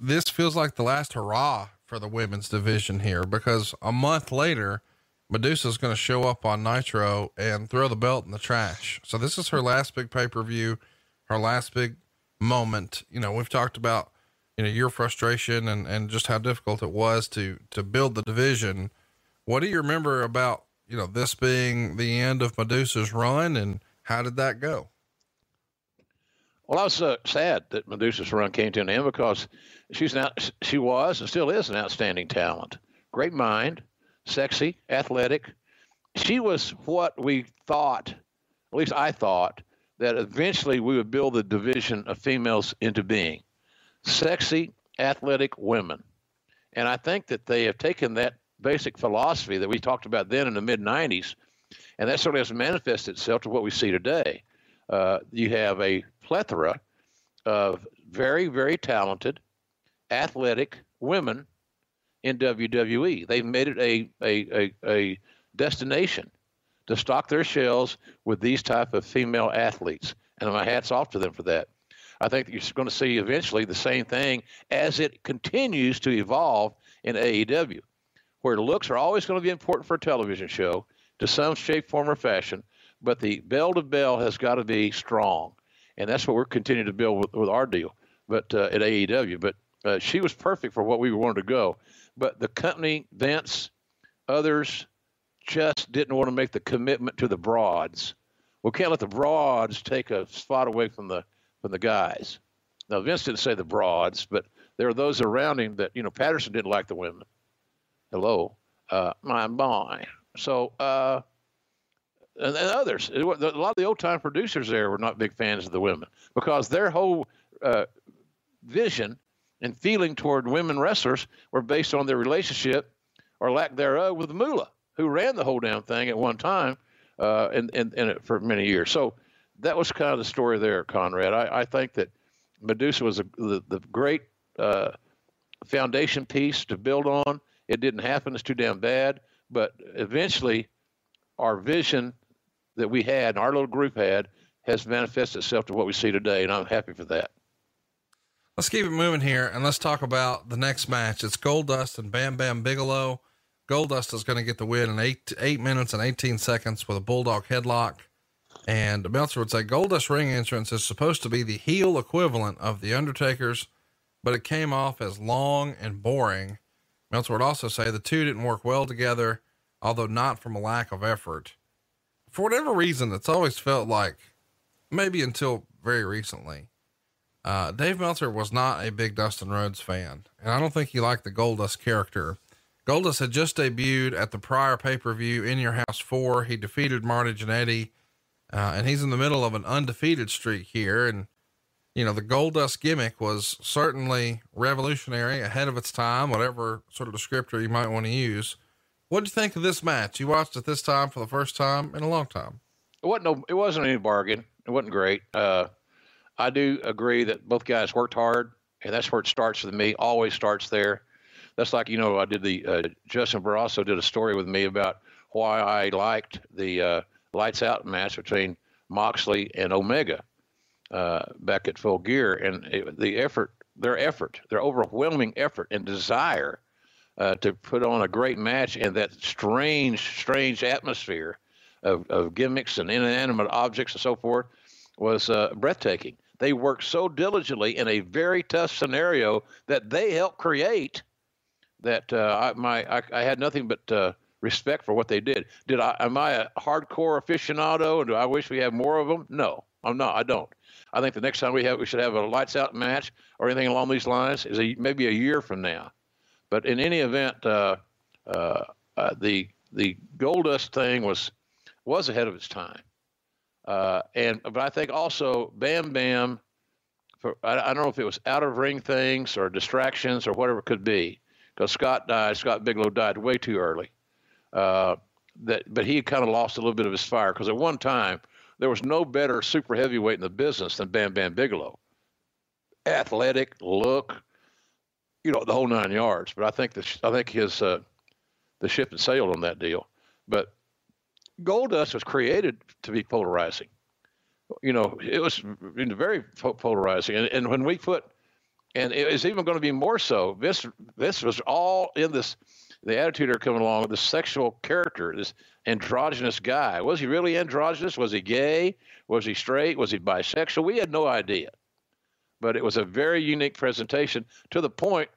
this feels like the last hurrah for the women's division here, because a month later, Medusa's going to show up on Nitro and throw the belt in the trash. So this is her last big pay-per-view, her last big moment. You know, we've talked about, you know, your frustration and just how difficult it was to build the division. What do you remember about, you know, this being the end of Medusa's run, and how did that go? Well, I was sad that Medusa's run came to an end, because she was and still is an outstanding talent. Great mind, sexy, athletic. She was what we thought, at least I thought, that eventually we would build the division of females into being. Sexy, athletic women. And I think that they have taken that basic philosophy that we talked about then in the mid-90s, and that sort of has manifested itself to what we see today. You have a plethora of very, very talented, athletic women in WWE. They've made it a destination to stock their shelves with these type of female athletes, and my hat's off to them for that. I think that you're going to see eventually the same thing as it continues to evolve in AEW, where looks are always going to be important for a television show to some shape, form, or fashion, but the bell-to-bell has got to be strong, and that's what we're continuing to build with our deal at AEW. But she was perfect for what we wanted to go. But the company, Vince, others, just didn't want to make the commitment to the broads. We can't let the broads take a spot away from the guys. Now, Vince didn't say the broads, but there are those around him that, you know, Patterson didn't like the women. Hello. My boy. So, and others. A lot of the old-time producers there were not big fans of the women because their whole vision and feeling toward women wrestlers were based on their relationship or lack thereof with Moolah, who ran the whole damn thing at one time and for many years. So that was kind of the story there, Conrad. I think that Medusa was the great foundation piece to build on. It didn't happen. It's too damn bad. But eventually our vision that we had, and our little group had, has manifested itself to what we see today, and I'm happy for that. Let's keep it moving here and let's talk about the next match. It's Goldust and Bam Bam Bigelow. Goldust is going to get the win in eight minutes and 18 seconds with a bulldog headlock. And Meltzer would say Goldust ring entrance is supposed to be the heel equivalent of the Undertaker's, but it came off as long and boring. Meltzer would also say the two didn't work well together, although not from a lack of effort. For whatever reason, it's always felt like, maybe until very recently, Dave Meltzer was not a big Dustin Rhodes fan, and I don't think he liked the Goldust character. Goldust had just debuted at the prior pay-per-view In Your House 4. He defeated Marty Jannetty, and he's in the middle of an undefeated streak here. And, you know, the Goldust gimmick was certainly revolutionary, ahead of its time, whatever sort of descriptor you might want to use. What do you think of this match? You watched it this time for the first time in a long time. It wasn't any bargain. It wasn't great. I do agree that both guys worked hard, and that's where it starts with me. Always starts there. That's like, you know, I did Justin Barrasso did a story with me about why I liked the lights out match between Moxley and Omega back at Full Gear, and their overwhelming effort and desire to put on a great match in that strange atmosphere of gimmicks and inanimate objects and so forth was breathtaking. They worked so diligently in a very tough scenario that they helped create that I had nothing but respect for what they did. Am I a hardcore aficionado, and do I wish we had more of them? No, I'm not. I don't. I think the next time we should have a lights out match or anything along these lines is maybe a year from now. But in any event, the Goldust thing was ahead of its time. But I think also Bam Bam, I don't know if it was out of ring things or distractions or whatever it could be, because Scott Bigelow died way too early. But he kind of lost a little bit of his fire, because at one time there was no better super heavyweight in the business than Bam Bam Bigelow. Athletic look, you know, the whole nine yards. But I think his the ship had sailed on that deal. But Goldust was created to be polarizing. You know, it was very polarizing. And when we put, and it is even going to be more so, this was all in this, the attitude are coming along with this sexual character, this androgynous guy. Was he really androgynous? Was he gay? Was he straight? Was he bisexual? We had no idea. But it was a very unique presentation to the point,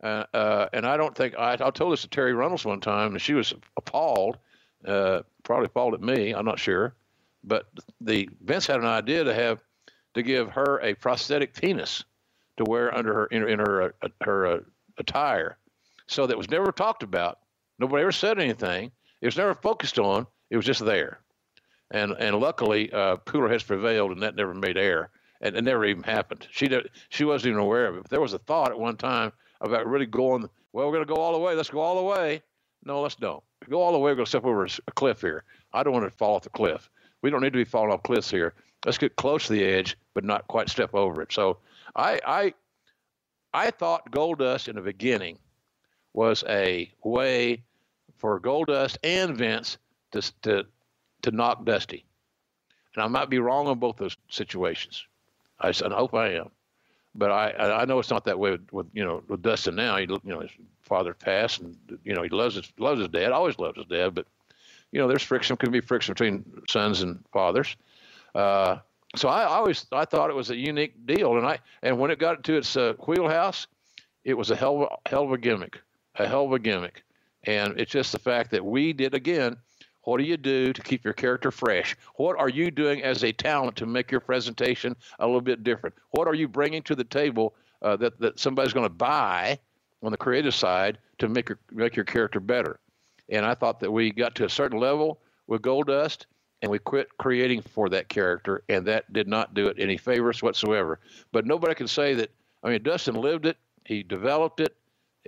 and I don't think, I told this to Terry Runnels one time, and she was appalled, probably fault at me, I'm not sure, but Vince had an idea to give her a prosthetic penis to wear under her in her attire, so that was never talked about. Nobody ever said anything. It was never focused on. It was just there, and luckily cooler heads prevailed, and that never made air, and it never even happened. She wasn't even aware of it. But there was a thought at one time about really going well, we're going to go all the way. Let's go all the way. No, let's don't. If we go all the way, we're going to step over a cliff here. I don't want to fall off the cliff. We don't need to be falling off cliffs here. Let's get close to the edge, but not quite step over it. So I thought Goldust in the beginning was a way for Goldust and Vince to knock Dusty. And I might be wrong on both those situations. I hope I am. But I know it's not that way with Dustin now. His father passed, and he loves his dad. Always loves his dad. But there's friction. Can be friction between sons and fathers. So I thought it was a unique deal. And when it got to its wheelhouse, it was a hell of a gimmick. And it's just the fact that we did again. What do you do to keep your character fresh? What are you doing as a talent to make your presentation a little bit different? What are you bringing to the table that somebody's going to buy on the creative side to make your character better? And I thought that we got to a certain level with Goldust, and we quit creating for that character, and that did not do it any favors whatsoever. But nobody can say that. I mean, Dustin lived it. He developed it.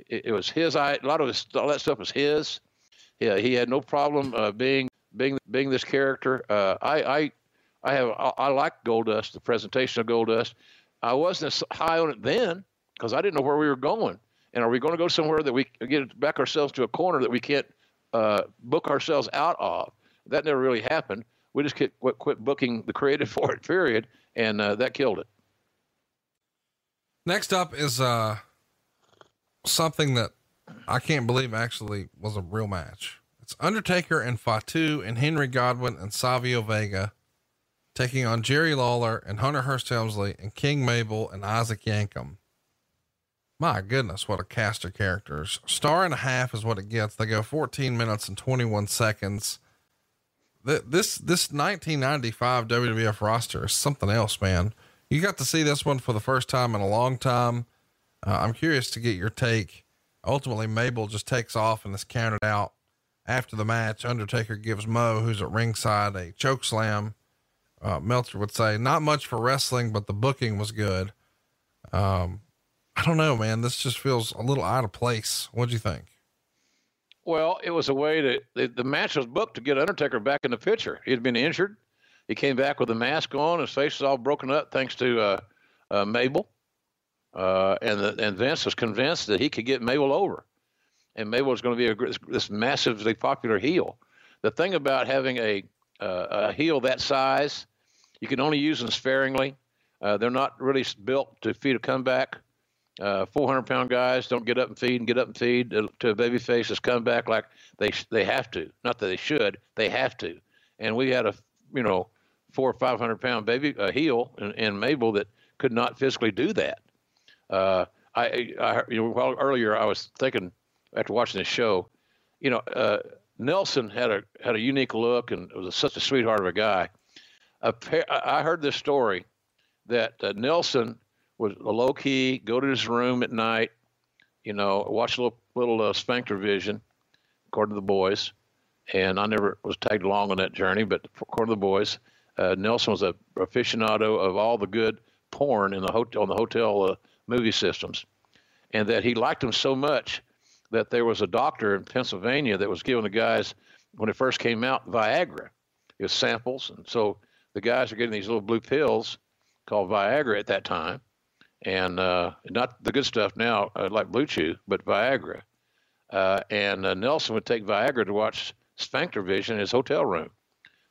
It was his. A lot of all that stuff was his. Yeah, he had no problem being this character. I like Goldust, the presentation of Goldust. I wasn't as high on it then because I didn't know where we were going. And are we going to go somewhere that we get back ourselves to a corner that we can't book ourselves out of? That never really happened. We just quit booking the creative for it, period, and that killed it. Next up is something that I can't believe actually was a real match. It's Undertaker and Fatu and Henry Godwin and Savio Vega taking on Jerry Lawler and Hunter Hearst Helmsley and King Mabel and Isaac Yankum. My goodness, what a cast of characters. 1.5 stars is what it gets. They go 14 minutes and 21 seconds. This 1995 WWF roster is something else, man. You got to see this one for the first time in a long time. I'm curious to get your take. Ultimately, Mabel just takes off and is counted out. After the match, Undertaker gives Mo, who's at ringside, a choke slam. Meltzer would say, not much for wrestling, but the booking was good. I don't know, man. This just feels a little out of place. What'd you think? Well, it was a way that the match was booked to get Undertaker back in the picture. He had been injured. He came back with a mask on. His face is all broken up thanks to Mabel. And Vince was convinced that he could get Mabel over, and Mabel was going to be this massively popular heel. The thing about having a heel that size, you can only use them sparingly. They're not really built to feed a comeback. 400-pound guys don't get up and feed to a baby face's comeback like they have to. Not that they should, they have to. And we had a 400- or 500-pound baby heel in Mabel that could not physically do that. Well, earlier I was thinking after watching this show, Nelson had a unique look and was such a sweetheart of a guy. I heard this story that Nelson was a low key, go to his room at night, watch a little Spectre Vision, according to the boys. And I never was tagged along on that journey, but according to the boys, Nelson was an aficionado of all the good porn in the hotel, movie systems, and that he liked them so much that there was a doctor in Pennsylvania that was giving the guys, when it first came out, Viagra. It was samples, and so the guys are getting these little blue pills called Viagra at that time, and not the good stuff now, like Blue Chew, but Viagra. And Nelson would take Viagra to watch Spectre Vision in his hotel room.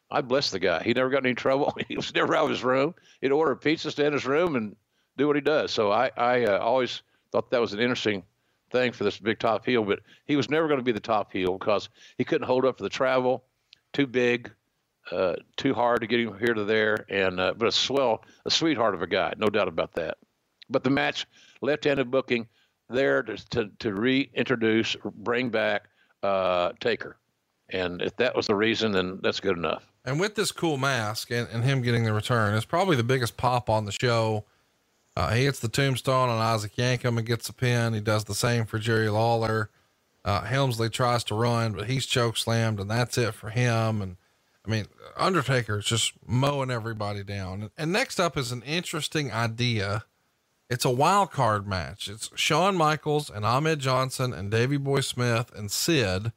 I blessed the guy. He never got in any trouble. He was never out of his room. He'd order pizzas, stay in his room, and do what he does. So I always thought that was an interesting thing for this big top heel, but he was never going to be the top heel because he couldn't hold up for the travel, too big, too hard to get him here to there. And, but a sweetheart of a guy, no doubt about that. But the match, left-handed booking there to reintroduce, bring back, Taker. And if that was the reason, then that's good enough. And with this cool mask and him getting the return, it's probably the biggest pop on the show. He hits the tombstone on Isaac Yankum and gets a pin. He does the same for Jerry Lawler. Helmsley tries to run, but he's choke slammed, and that's it for him. And I mean, Undertaker is just mowing everybody down. And next up is an interesting idea. It's a wild card match. It's Shawn Michaels and Ahmed Johnson and Davey Boy Smith and Sid. And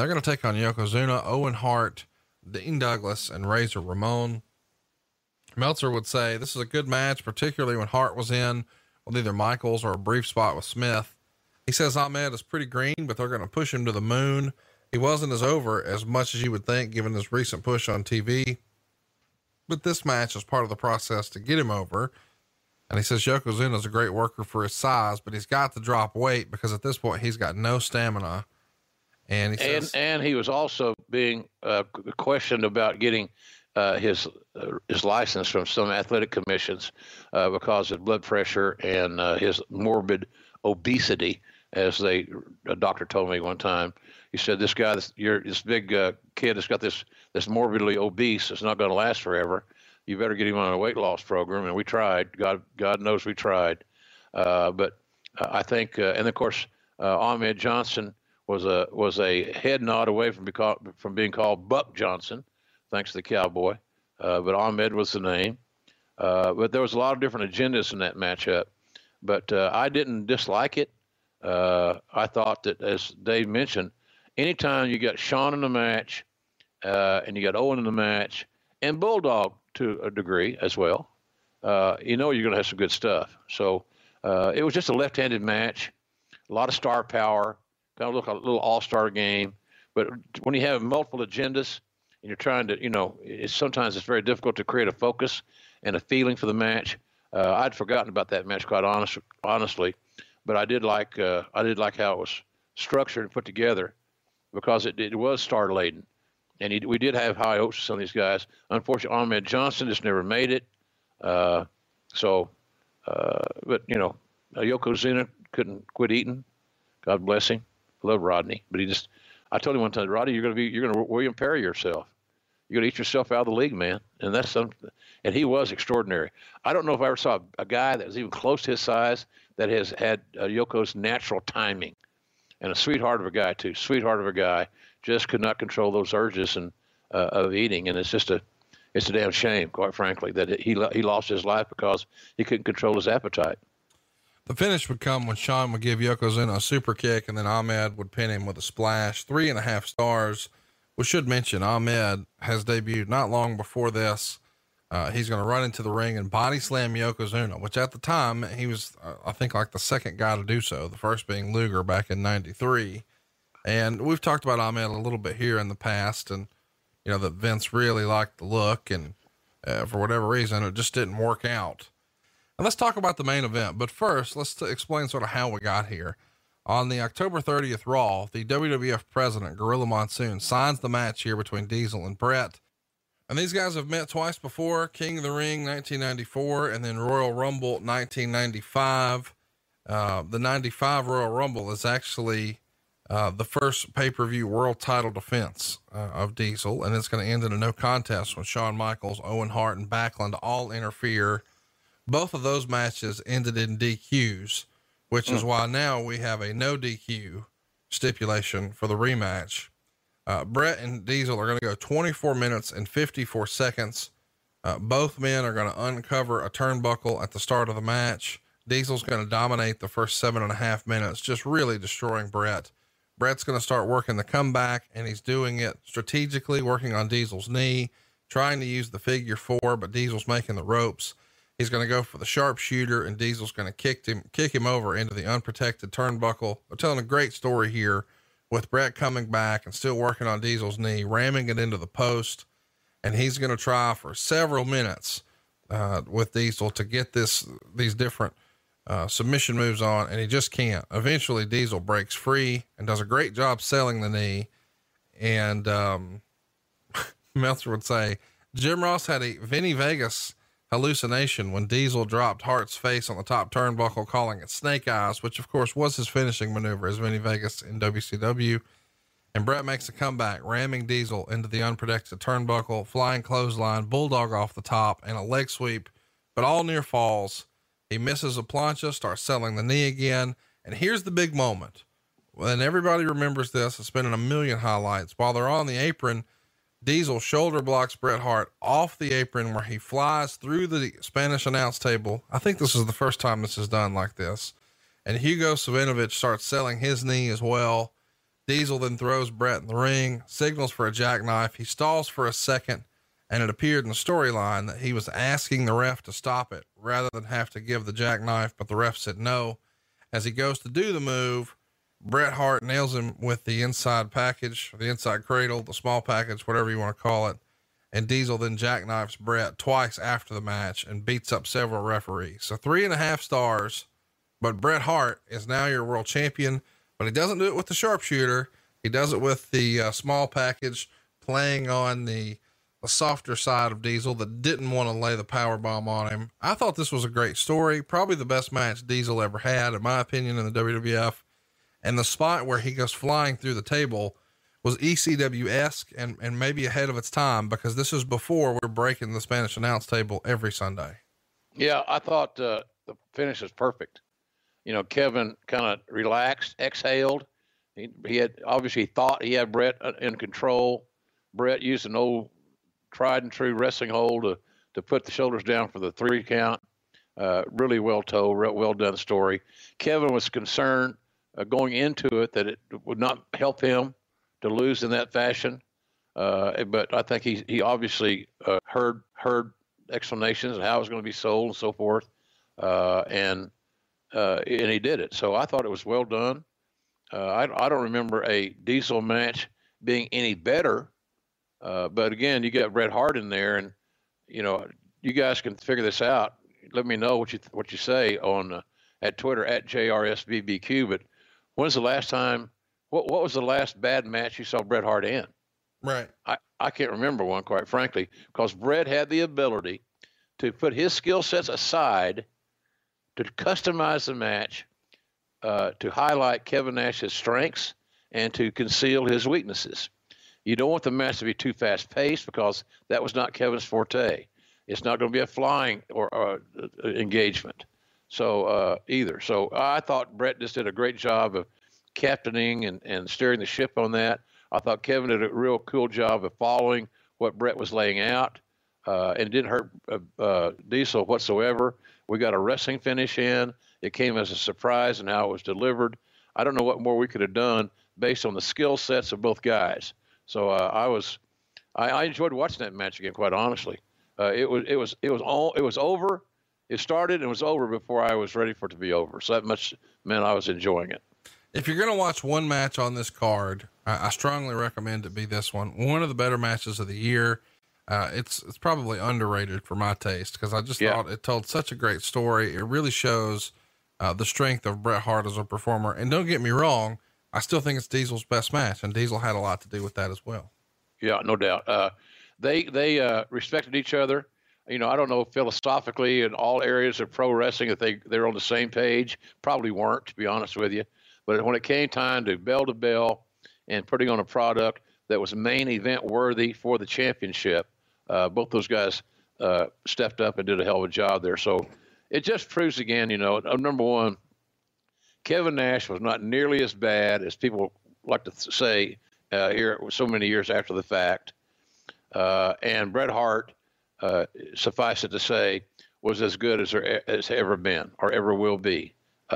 they're going to take on Yokozuna, Owen Hart, Dean Douglas, and Razor Ramon. Meltzer would say this is a good match, particularly when Hart was in with either Michaels or a brief spot with Smith. He says Ahmed is pretty green, but they're going to push him to the moon. He wasn't as over as much as you would think, given his recent push on TV. But this match is part of the process to get him over. And he says Yokozuna is a great worker for his size, but he's got to drop weight because at this point he's got no stamina. And he says, and he was also being questioned about getting his license from some athletic commissions because of blood pressure and his morbid obesity, as they a doctor told me one time. He said, "This guy, this big kid, has got this morbidly obese. It's not going to last forever. You better get him on a weight loss program." And we tried. God knows we tried. But I think, and of course, Ahmed Johnson was a head nod away from being called Buck Johnson, thanks to the cowboy. But Ahmed was the name. But there was a lot of different agendas in that matchup. But I didn't dislike it. I thought that, as Dave mentioned, anytime you got Shawn in the match and you got Owen in the match and Bulldog to a degree as well, you know you're going to have some good stuff. So it was just a left-handed match, a lot of star power, kind of look like a little all-star game. But when you have multiple agendas and you're trying to, sometimes it's very difficult to create a focus and a feeling for the match. I'd forgotten about that match quite honestly, but I did like how it was structured and put together, because it was star-laden. And we did have high hopes for some of these guys. Unfortunately, Ahmed Johnson just never made it. But Yokozuna couldn't quit eating. God bless him. I love Rodney. But I told him one time, Rodney, you're going to William Perry yourself. You're going to eat yourself out of the league, man. And that's something. And he was extraordinary. I don't know if I ever saw a guy that was even close to his size that has had Yoko's natural timing. And a sweetheart of a guy, too. Sweetheart of a guy. Just could not control those urges and of eating. And it's just it's a damn shame, quite frankly, that he lost his life because he couldn't control his appetite. The finish would come when Shawn would give Yokozuna a super kick, and then Ahmed would pin him with a splash. 3.5 stars. We should mention Ahmed has debuted not long before this. He's going to run into the ring and body slam Yokozuna, which at the time he was, I think, like the second guy to do so, the first being Luger back in 93. And we've talked about Ahmed a little bit here in the past, and that Vince really liked the look, and for whatever reason, it just didn't work out. And let's talk about the main event, but first let's explain sort of how we got here. On the October 30th Raw, the WWF president, Gorilla Monsoon, signs the match here between Diesel and Bret. And these guys have met twice before: King of the Ring 1994, and then Royal Rumble 1995. The 95 Royal Rumble is actually the first pay-per-view world title defense of Diesel, and it's going to end in a no contest when Shawn Michaels, Owen Hart, and Backlund all interfere. Both of those matches ended in DQs, which is why now we have a no DQ stipulation for the rematch. Bret and Diesel are going to go 24 minutes and 54 seconds. Both men are going to uncover a turnbuckle at the start of the match. Diesel's going to dominate the first 7.5 minutes, just really destroying Bret. Bret's going to start working the comeback, and he's doing it strategically, working on Diesel's knee, trying to use the figure 4, but Diesel's making the ropes. He's going to go for the sharpshooter, and Diesel's going to kick him over into the unprotected turnbuckle. They're telling a great story here with Bret coming back and still working on Diesel's knee, ramming it into the post. And he's going to try for several minutes, with Diesel to get these different submission moves on, and he just can't. Eventually Diesel breaks free and does a great job selling the knee. And, Meltzer would say Jim Ross had a Vinny Vegas hallucination when Diesel dropped Hart's face on the top turnbuckle, calling it snake eyes, which of course was his finishing maneuver as Vinny Vegas in WCW. And Bret makes a comeback, ramming Diesel into the unprotected turnbuckle, flying clothesline, bulldog off the top, and a leg sweep, but all near falls. He misses a plancha, starts selling the knee again. And here's the big moment. When everybody remembers this, it's been in a million highlights. While they're on the apron, Diesel shoulder blocks Bret Hart off the apron, where he flies through the Spanish announce table. I think this is the first time this is done like this. And Hugo Savinovich starts selling his knee as well. Diesel then throws Bret in the ring, signals for a jackknife. He stalls for a second, and it appeared in the storyline that he was asking the ref to stop it rather than have to give the jackknife, but the ref said no. As he goes to do the move, Bret Hart nails him with the inside package, the inside cradle, the small package, whatever you want to call it. And Diesel then jackknifes Bret twice after the match and beats up several referees. So 3.5 stars, but Bret Hart is now your world champion, but he doesn't do it with the sharpshooter. He does it with the small package, playing on the softer side of Diesel that didn't want to lay the power bomb on him. I thought this was a great story. Probably the best match Diesel ever had, in my opinion, in the WWF. And the spot where he goes flying through the table was ECW-esque and maybe ahead of its time, because this is before we're breaking the Spanish announce table every Sunday. Yeah. I thought the finish was perfect. You know, Kevin kind of relaxed, exhaled. He had obviously thought he had Bret in control. Bret used an old tried and true wrestling hold to put the shoulders down for the 3 count. Really well told, well done story. Kevin was concerned going into it that it would not help him to lose in that fashion. But I think he obviously heard explanations of how it was going to be sold and so forth. And he did it. So I thought it was well done. I don't remember a Diesel match being any better. But again, you got Bret Hart in there, and you know, you guys can figure this out. Let me know what you say on at Twitter at JRSVBQ. But when's the last time? What was the last bad match you saw Bret Hart in? Right. I can't remember one, quite frankly, because Bret had the ability to put his skill sets aside to customize the match, to highlight Kevin Nash's strengths and to conceal his weaknesses. You don't want the match to be too fast-paced, because that was not Kevin's forte. It's not going to be a flying or engagement, so either. So I thought Bret just did a great job of captaining and steering the ship on that. I thought Kevin did a real cool job of following what Bret was laying out, and it didn't hurt Diesel whatsoever. We got a wrestling finish in. It came as a surprise in how it was delivered. I don't know what more we could have done based on the skill sets of both guys. So I enjoyed watching that match again, quite honestly. It was over. It started and was over before I was ready for it to be over. So that much meant I was enjoying it. If you're going to watch one match on this card, I strongly recommend it be this one. One of the better matches of the year. It's probably underrated for my taste, because I just thought it told such a great story. It really shows the strength of Bret Hart as a performer. And don't get me wrong, I still think it's Diesel's best match, and Diesel had a lot to do with that as well. Yeah, no doubt. They respected each other. You know, I don't know philosophically in all areas of pro wrestling if they're on the same page. Probably weren't, to be honest with you. But when it came time to bell and putting on a product that was main event worthy for the championship, both those guys stepped up and did a hell of a job there. So it just proves again, you know, number one, Kevin Nash was not nearly as bad as people like to say here so many years after the fact. And Bret Hart, suffice it to say, was as good as there has ever been or ever will be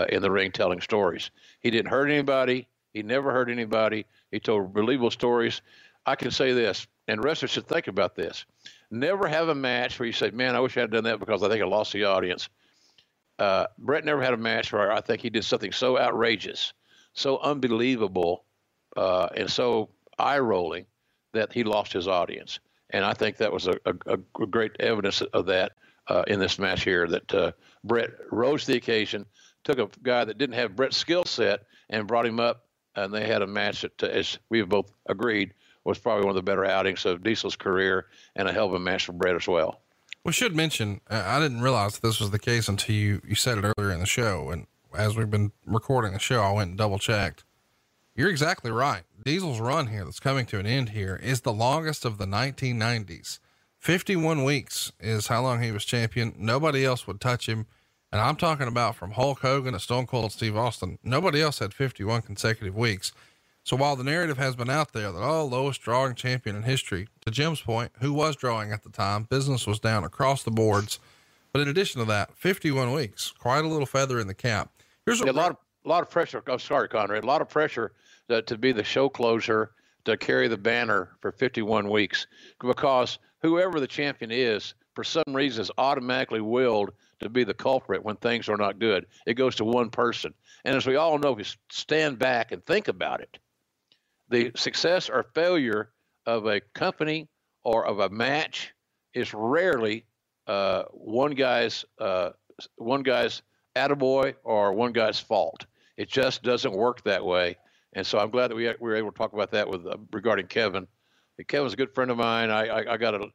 in the ring telling stories. He didn't hurt anybody. He never hurt anybody. He told believable stories. I can say this, and wrestlers should think about this. Never have a match where you say, man, I wish I had done that because I think I lost the audience. Bret never had a match where I think he did something so outrageous, so unbelievable, and so eye-rolling that he lost his audience. And I think that was a great evidence of that in this match here, that Bret rose to the occasion, took a guy that didn't have Bret's skill set and brought him up, and they had a match that, as we've both agreed, was probably one of the better outings of Diesel's career, and a hell of a match for Bret as well. We should mention, I didn't realize this was the case until you said it earlier in the show. And as we've been recording the show, I went and double checked. You're exactly right. Diesel's run here that's coming to an end here is the longest of the 1990s. 51 weeks is how long he was champion. Nobody else would touch him. And I'm talking about from Hulk Hogan to Stone Cold Steve Austin. Nobody else had 51 consecutive weeks. So while the narrative has been out there that, oh, lowest drawing champion in history, to Jim's point, who was drawing at the time, business was down across the boards. But in addition to that, 51 weeks, quite a little feather in the cap. Here's a lot of pressure. Oh, sorry, Conrad. A lot of pressure to be the show closer, to carry the banner for 51 weeks, because whoever the champion is, for some reason, is automatically willed to be the culprit when things are not good. It goes to one person. And as we all know, if you stand back and think about it, the success or failure of a company or of a match is rarely one guy's attaboy or one guy's fault. It just doesn't work that way. And so I'm glad that we were able to talk about that with regarding Kevin. Kevin's a good friend of mine. I got a,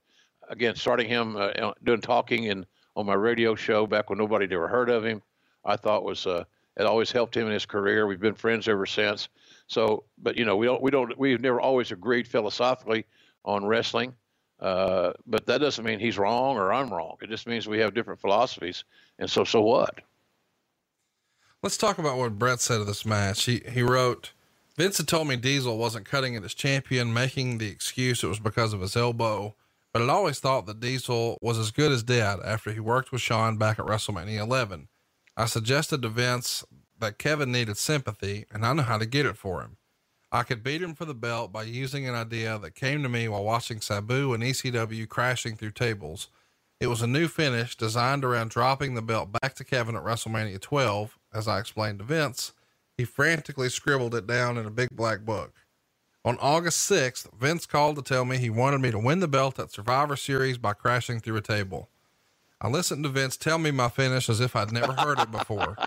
again, starting him doing talking and on my radio show back when nobody had ever heard of him, I thought was it always helped him in his career. We've been friends ever since. So, but you know, we've never always agreed philosophically on wrestling. But that doesn't mean he's wrong or I'm wrong. It just means we have different philosophies. And so what? Let's talk about what Bret said of this match. He wrote, "Vince had told me Diesel wasn't cutting it as champion, making the excuse it was because of his elbow, but I'd always thought that Diesel was as good as dead after he worked with Shawn back at WrestleMania 11. I suggested to Vince that Kevin needed sympathy, and I know how to get it for him. I could beat him for the belt by using an idea that came to me while watching Sabu and ECW crashing through tables. It was a new finish designed around dropping the belt back to Kevin at WrestleMania 12, as I explained to Vince. He frantically scribbled it down in a big black book. On August 6th, Vince called to tell me he wanted me to win the belt at Survivor Series by crashing through a table. I listened to Vince tell me my finish as if I'd never heard it before.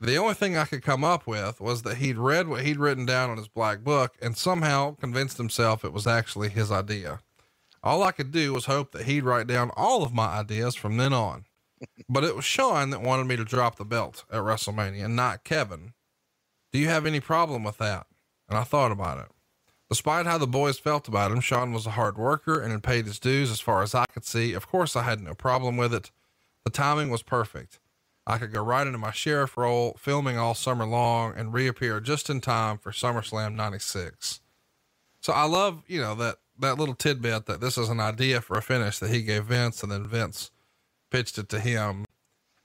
The only thing I could come up with was that he'd read what he'd written down on his black book and somehow convinced himself it was actually his idea. All I could do was hope that he'd write down all of my ideas from then on. But it was Shawn that wanted me to drop the belt at WrestleMania, not Kevin. Do you have any problem with that? And I thought about it. Despite how the boys felt about him, Shawn was a hard worker and had paid his dues as far as I could see. Of course, I had no problem with it. The timing was perfect. I could go right into my sheriff role, filming all summer long, and reappear just in time for SummerSlam 96. So I love, you know, that little tidbit that this is an idea for a finish that he gave Vince, and then Vince pitched it to him.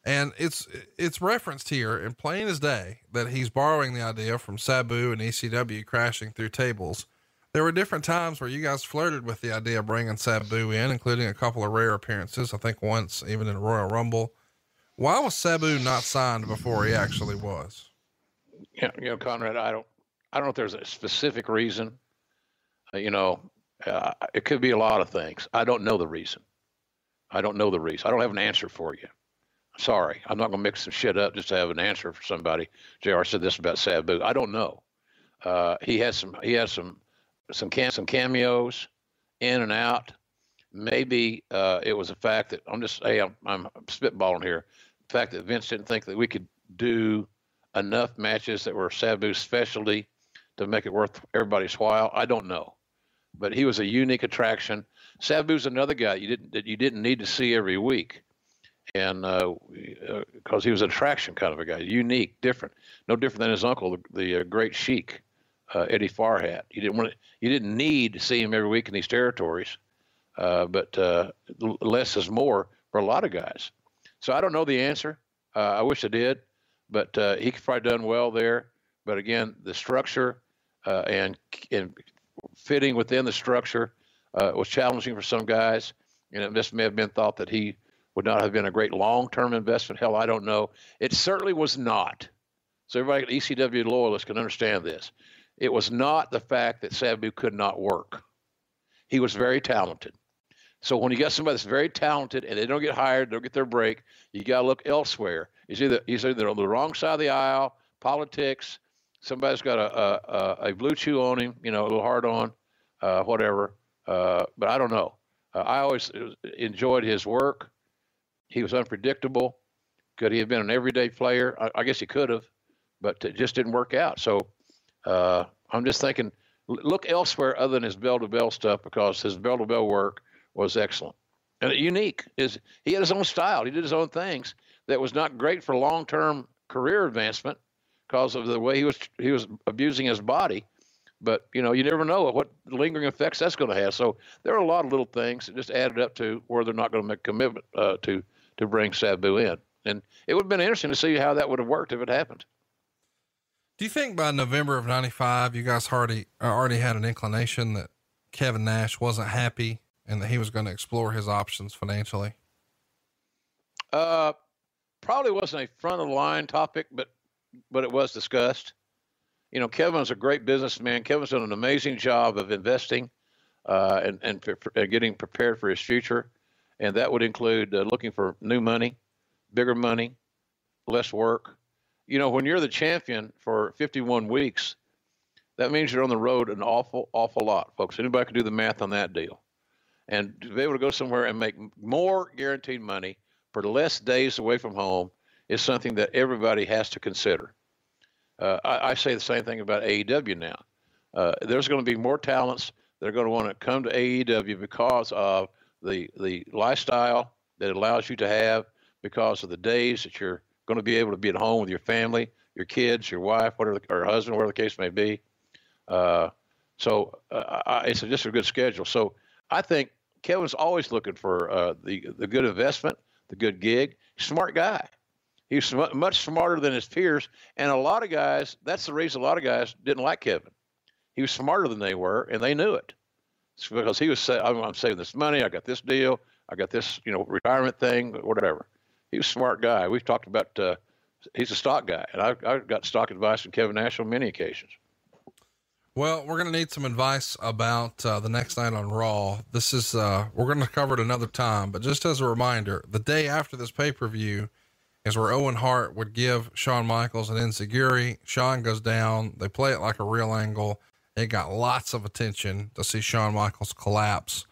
And it's referenced here in plain as day that he's borrowing the idea from Sabu and ECW crashing through tables. There were different times where you guys flirted with the idea of bringing Sabu in, including a couple of rare appearances. I think once even in a Royal Rumble. Why was Sabu not signed before he actually was? Yeah. You know, Conrad, I don't know if there's a specific reason, it could be a lot of things. I don't know the reason. I don't have an answer for you. Sorry, I'm not going to mix some shit up just to have an answer for somebody. JR said this about Sabu. I don't know. He has some cameos in and out. Maybe it was a fact that I'm spitballing here. The fact that Vince didn't think that we could do enough matches that were Sabu's specialty to make it worth everybody's while. I don't know, but he was a unique attraction. Sabu's another guy that you didn't need to see every week. And because he was an attraction kind of a guy, unique, different, no different than his uncle, the great Sheik, Eddie Farhat. You didn't need to see him every week in these territories, but less is more for a lot of guys. So I don't know the answer. I wish I did, but he could probably done well there. But again, the structure and fitting within the structure was challenging for some guys, and it just may have been thought that he would not have been a great long-term investment. Hell, I don't know. It certainly was not. So everybody at ECW loyalists can understand this. It was not the fact that Sabu could not work. He was very talented. So when you got somebody that's very talented and they don't get hired, don't get their break, you got to look elsewhere. He's either on the wrong side of the aisle, politics, somebody's got a blue chew on him, a little hard on, whatever. But I don't know. I always enjoyed his work. He was unpredictable. Could he have been an everyday player? I guess he could have, but it just didn't work out. So I'm just thinking, look elsewhere other than his bell-to-bell stuff, because his bell-to-bell work was excellent. And unique is he had his own style. He did his own things that was not great for long-term career advancement because of the way he was abusing his body. But, you know, you never know what lingering effects that's going to have. So there are a lot of little things that just added up to where they're not going to make a commitment to bring Sabu in. And it would have been interesting to see how that would have worked if it happened. Do you think by November of 95, you guys already had an inclination that Kevin Nash wasn't happy and that he was going to explore his options financially? Probably wasn't a front of the line topic, but it was discussed. You know, Kevin's a great businessman. Kevin's done an amazing job of investing, and getting prepared for his future. And that would include looking for new money, bigger money, less work. You know, when you're the champion for 51 weeks, that means you're on the road an awful, awful lot, folks. Anybody can do the math on that deal. And to be able to go somewhere and make more guaranteed money for less days away from home is something that everybody has to consider. I say the same thing about AEW now. There's going to be more talents that are going to want to come to AEW because of the lifestyle that it allows you to have, because of the days that you're going to be able to be at home with your family, your kids, your wife, whatever, or husband, whatever the case may be. It's just a good schedule. So I think Kevin's always looking for the good investment, the good gig. Smart guy. He's much smarter than his peers, and a lot of guys, that's the reason a lot of guys didn't like Kevin. He was smarter than they were, and they knew it. It's because he was saying, I'm saving this money, I got this deal, I got this, you know, retirement thing, whatever. He was a smart guy. We've talked about he's a stock guy, and I've got stock advice from Kevin Nash on many occasions. Well, we're going to need some advice about the next night on Raw. This is we're going to cover it another time, but just as a reminder, the day after this pay-per-view is where Owen Hart would give Shawn Michaels an enziguri. Shawn goes down. They play it like a real angle. It got lots of attention to see Shawn Michaels collapse.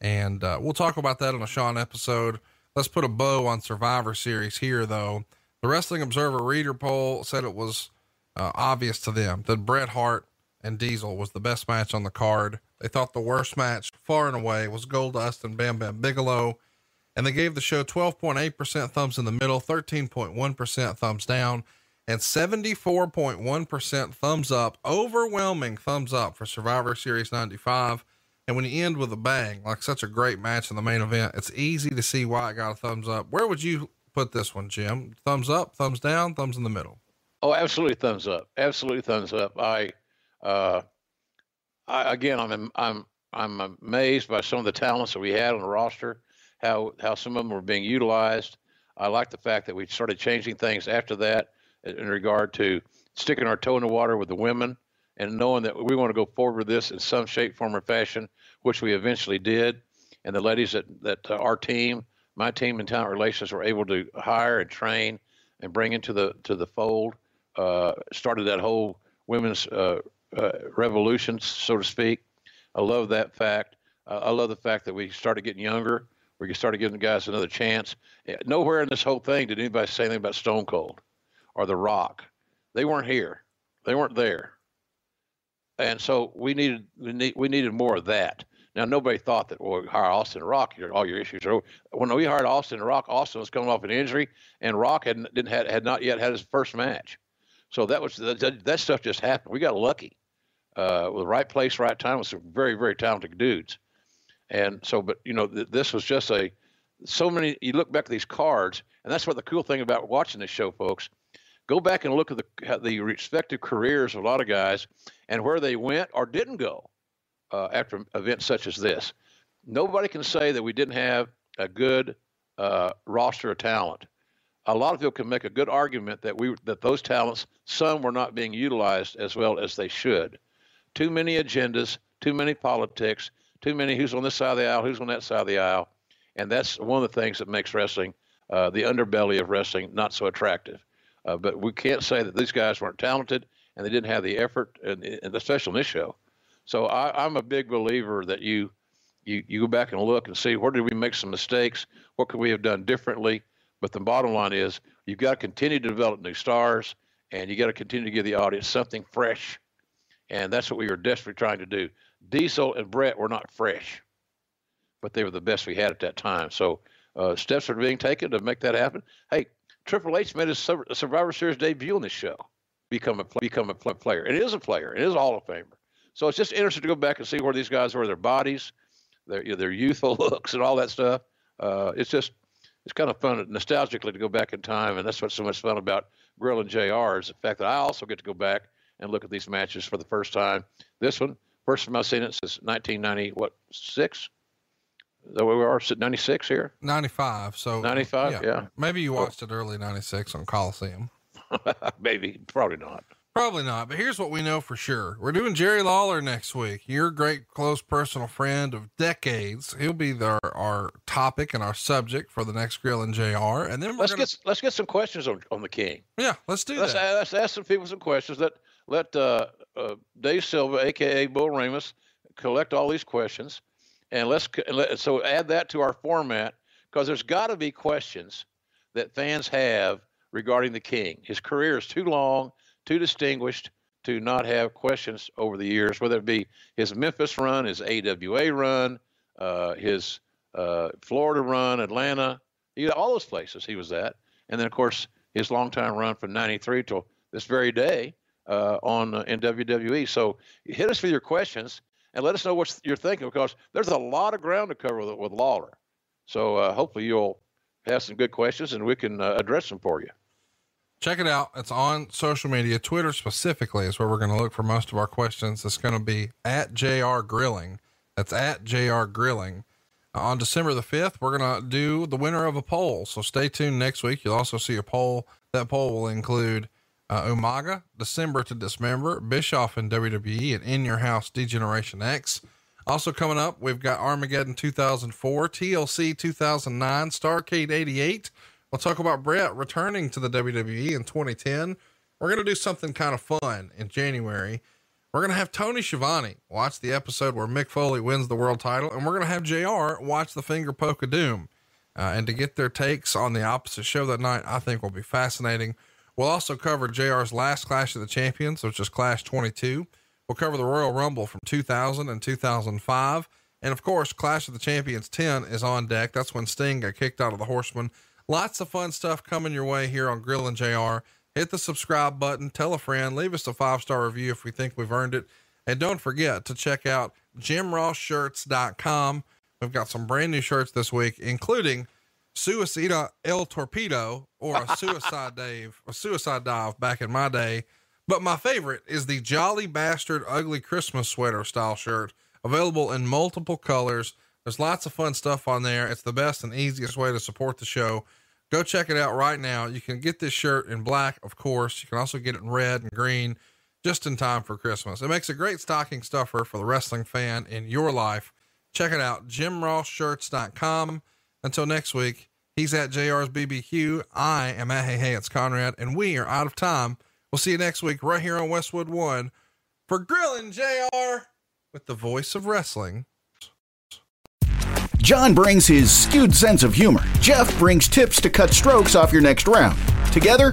And we'll talk about that on a Shawn episode. Let's put a bow on Survivor Series here, though. The Wrestling Observer reader poll said it was obvious to them that Bret Hart and Diesel was the best match on the card. They thought the worst match, far and away, was Goldust and Bam Bam Bigelow. And they gave the show 12.8% thumbs in the middle, 13.1% thumbs down, and 74.1% thumbs up. Overwhelming thumbs up for Survivor Series 95. And when you end with a bang, like such a great match in the main event, it's easy to see why it got a thumbs up. Where would you put this one, Jim? Thumbs up, thumbs down, thumbs in the middle? Oh, absolutely thumbs up. Absolutely thumbs up. I'm amazed by some of the talents that we had on the roster. How some of them were being utilized. I like the fact that we started changing things after that in regard to sticking our toe in the water with the women and knowing that we want to go forward with this in some shape, form, or fashion, which we eventually did. And the ladies that our team, my team in talent relations, were able to hire and train and bring into the fold, started that whole women's revolution, so to speak. I love that fact. I love the fact that we started getting younger. We started giving the guys another chance. Nowhere in this whole thing did anybody say anything about Stone Cold or The Rock. They weren't here. They weren't there. And so we needed more of that. Now, nobody thought that, well, hire Austin and Rock, all your issues are over. When we hired Austin and Rock, Austin was coming off an injury, and Rock had not yet had his first match. So that stuff just happened. We got lucky with the right place, right time with some very, very talented dudes. And so, but you know, this was just so many, you look back at these cards, and that's what the cool thing about watching this show, folks, go back and look at the respective careers of a lot of guys and where they went or didn't go after events such as this. Nobody can say that we didn't have a good roster of talent. A lot of people can make a good argument that those talents, some were not being utilized as well as they should. Too many agendas, too many politics, too many who's on this side of the aisle, who's on that side of the aisle. And that's one of the things that makes wrestling, the underbelly of wrestling, not so attractive. But we can't say that these guys weren't talented and they didn't have the effort, and especially on this show. So I'm a big believer that you go back and look and see where did we make some mistakes, what could we have done differently. But the bottom line is you've got to continue to develop new stars, and you got to continue to give the audience something fresh. And that's what we were desperately trying to do. Diesel and Bret were not fresh, but they were the best we had at that time. So steps are being taken to make that happen. Hey, Triple H made his Survivor Series debut on this show, become a player. It is a player. It is a Hall of Famer. So it's just interesting to go back and see where these guys were, their bodies, their youthful looks and all that stuff. It's kind of fun nostalgically to go back in time, and that's what's so much fun about Grill and JR is the fact that I also get to go back and look at these matches for the first time. This one, first time I've seen it since 1996. So we are 96 here. 95. So 95. Yeah. Maybe you watched it early 96 on Coliseum. Maybe, probably not. Probably not. But here's what we know for sure. We're doing Jerry Lawler next week. Your great close personal friend of decades. He'll be our topic and our subject for the next Grill and JR. And then we're let's get some questions on the King. Yeah, let's do that. Let's ask some people some questions. Let Dave Silva, AKA Bull Ramos, collect all these questions. And so add that to our format, because there's got to be questions that fans have regarding the King. His career is too long, too distinguished to not have questions over the years, whether it be his Memphis run, his AWA run, his Florida run, Atlanta, all those places he was at. And then, of course, his longtime run from 93 till this very day in WWE. So hit us with your questions. And let us know what you're thinking, because there's a lot of ground to cover with Lawler. So hopefully you'll have some good questions and we can address them for you. Check it out. It's on social media. Twitter specifically is where we're going to look for most of our questions. It's going to be at JR Grilling. That's at JR Grilling. On December the 5th, we're going to do the winner of a poll. So stay tuned next week. You'll also see a poll. That poll will include Umaga, December to Dismember, Bischoff and WWE, and In Your House, Degeneration X. Also coming up, we've got Armageddon 2004, TLC 2009, Starrcade 88. We'll talk about Bret returning to the WWE in 2010. We're going to do something kind of fun in January. We're going to have Tony Schiavone watch the episode where Mick Foley wins the world title, and we're going to have JR watch the finger poke of doom. And to get their takes on the opposite show that night, I think will be fascinating. We'll also cover JR's last Clash of the Champions, which is Clash 22. We'll cover the Royal Rumble from 2000 and 2005. And of course, Clash of the Champions 10 is on deck. That's when Sting got kicked out of the Horseman. Lots of fun stuff coming your way here on Grill and JR. Hit the subscribe button, tell a friend, leave us a 5-star review if we think we've earned it. And don't forget to check out JimRossShirts.com. We've got some brand new shirts this week, including Suicida El Torpedo, or a suicide dive back in my day. But my favorite is the Jolly Bastard Ugly Christmas Sweater style shirt, available in multiple colors. There's lots of fun stuff on there. It's the best and easiest way to support the show. Go check it out right now. You can get this shirt in black, of course. You can also get it in red and green, just in time for Christmas. It makes a great stocking stuffer for the wrestling fan in your life. Check it out, JimRossShirts.com. Until next week, he's at JR's BBQ. I am at Hey It's Conrad, and we are out of time. We'll see you next week right here on Westwood One for Grillin' JR with the voice of wrestling. John brings his skewed sense of humor. Jeff brings tips to cut strokes off your next round. Together,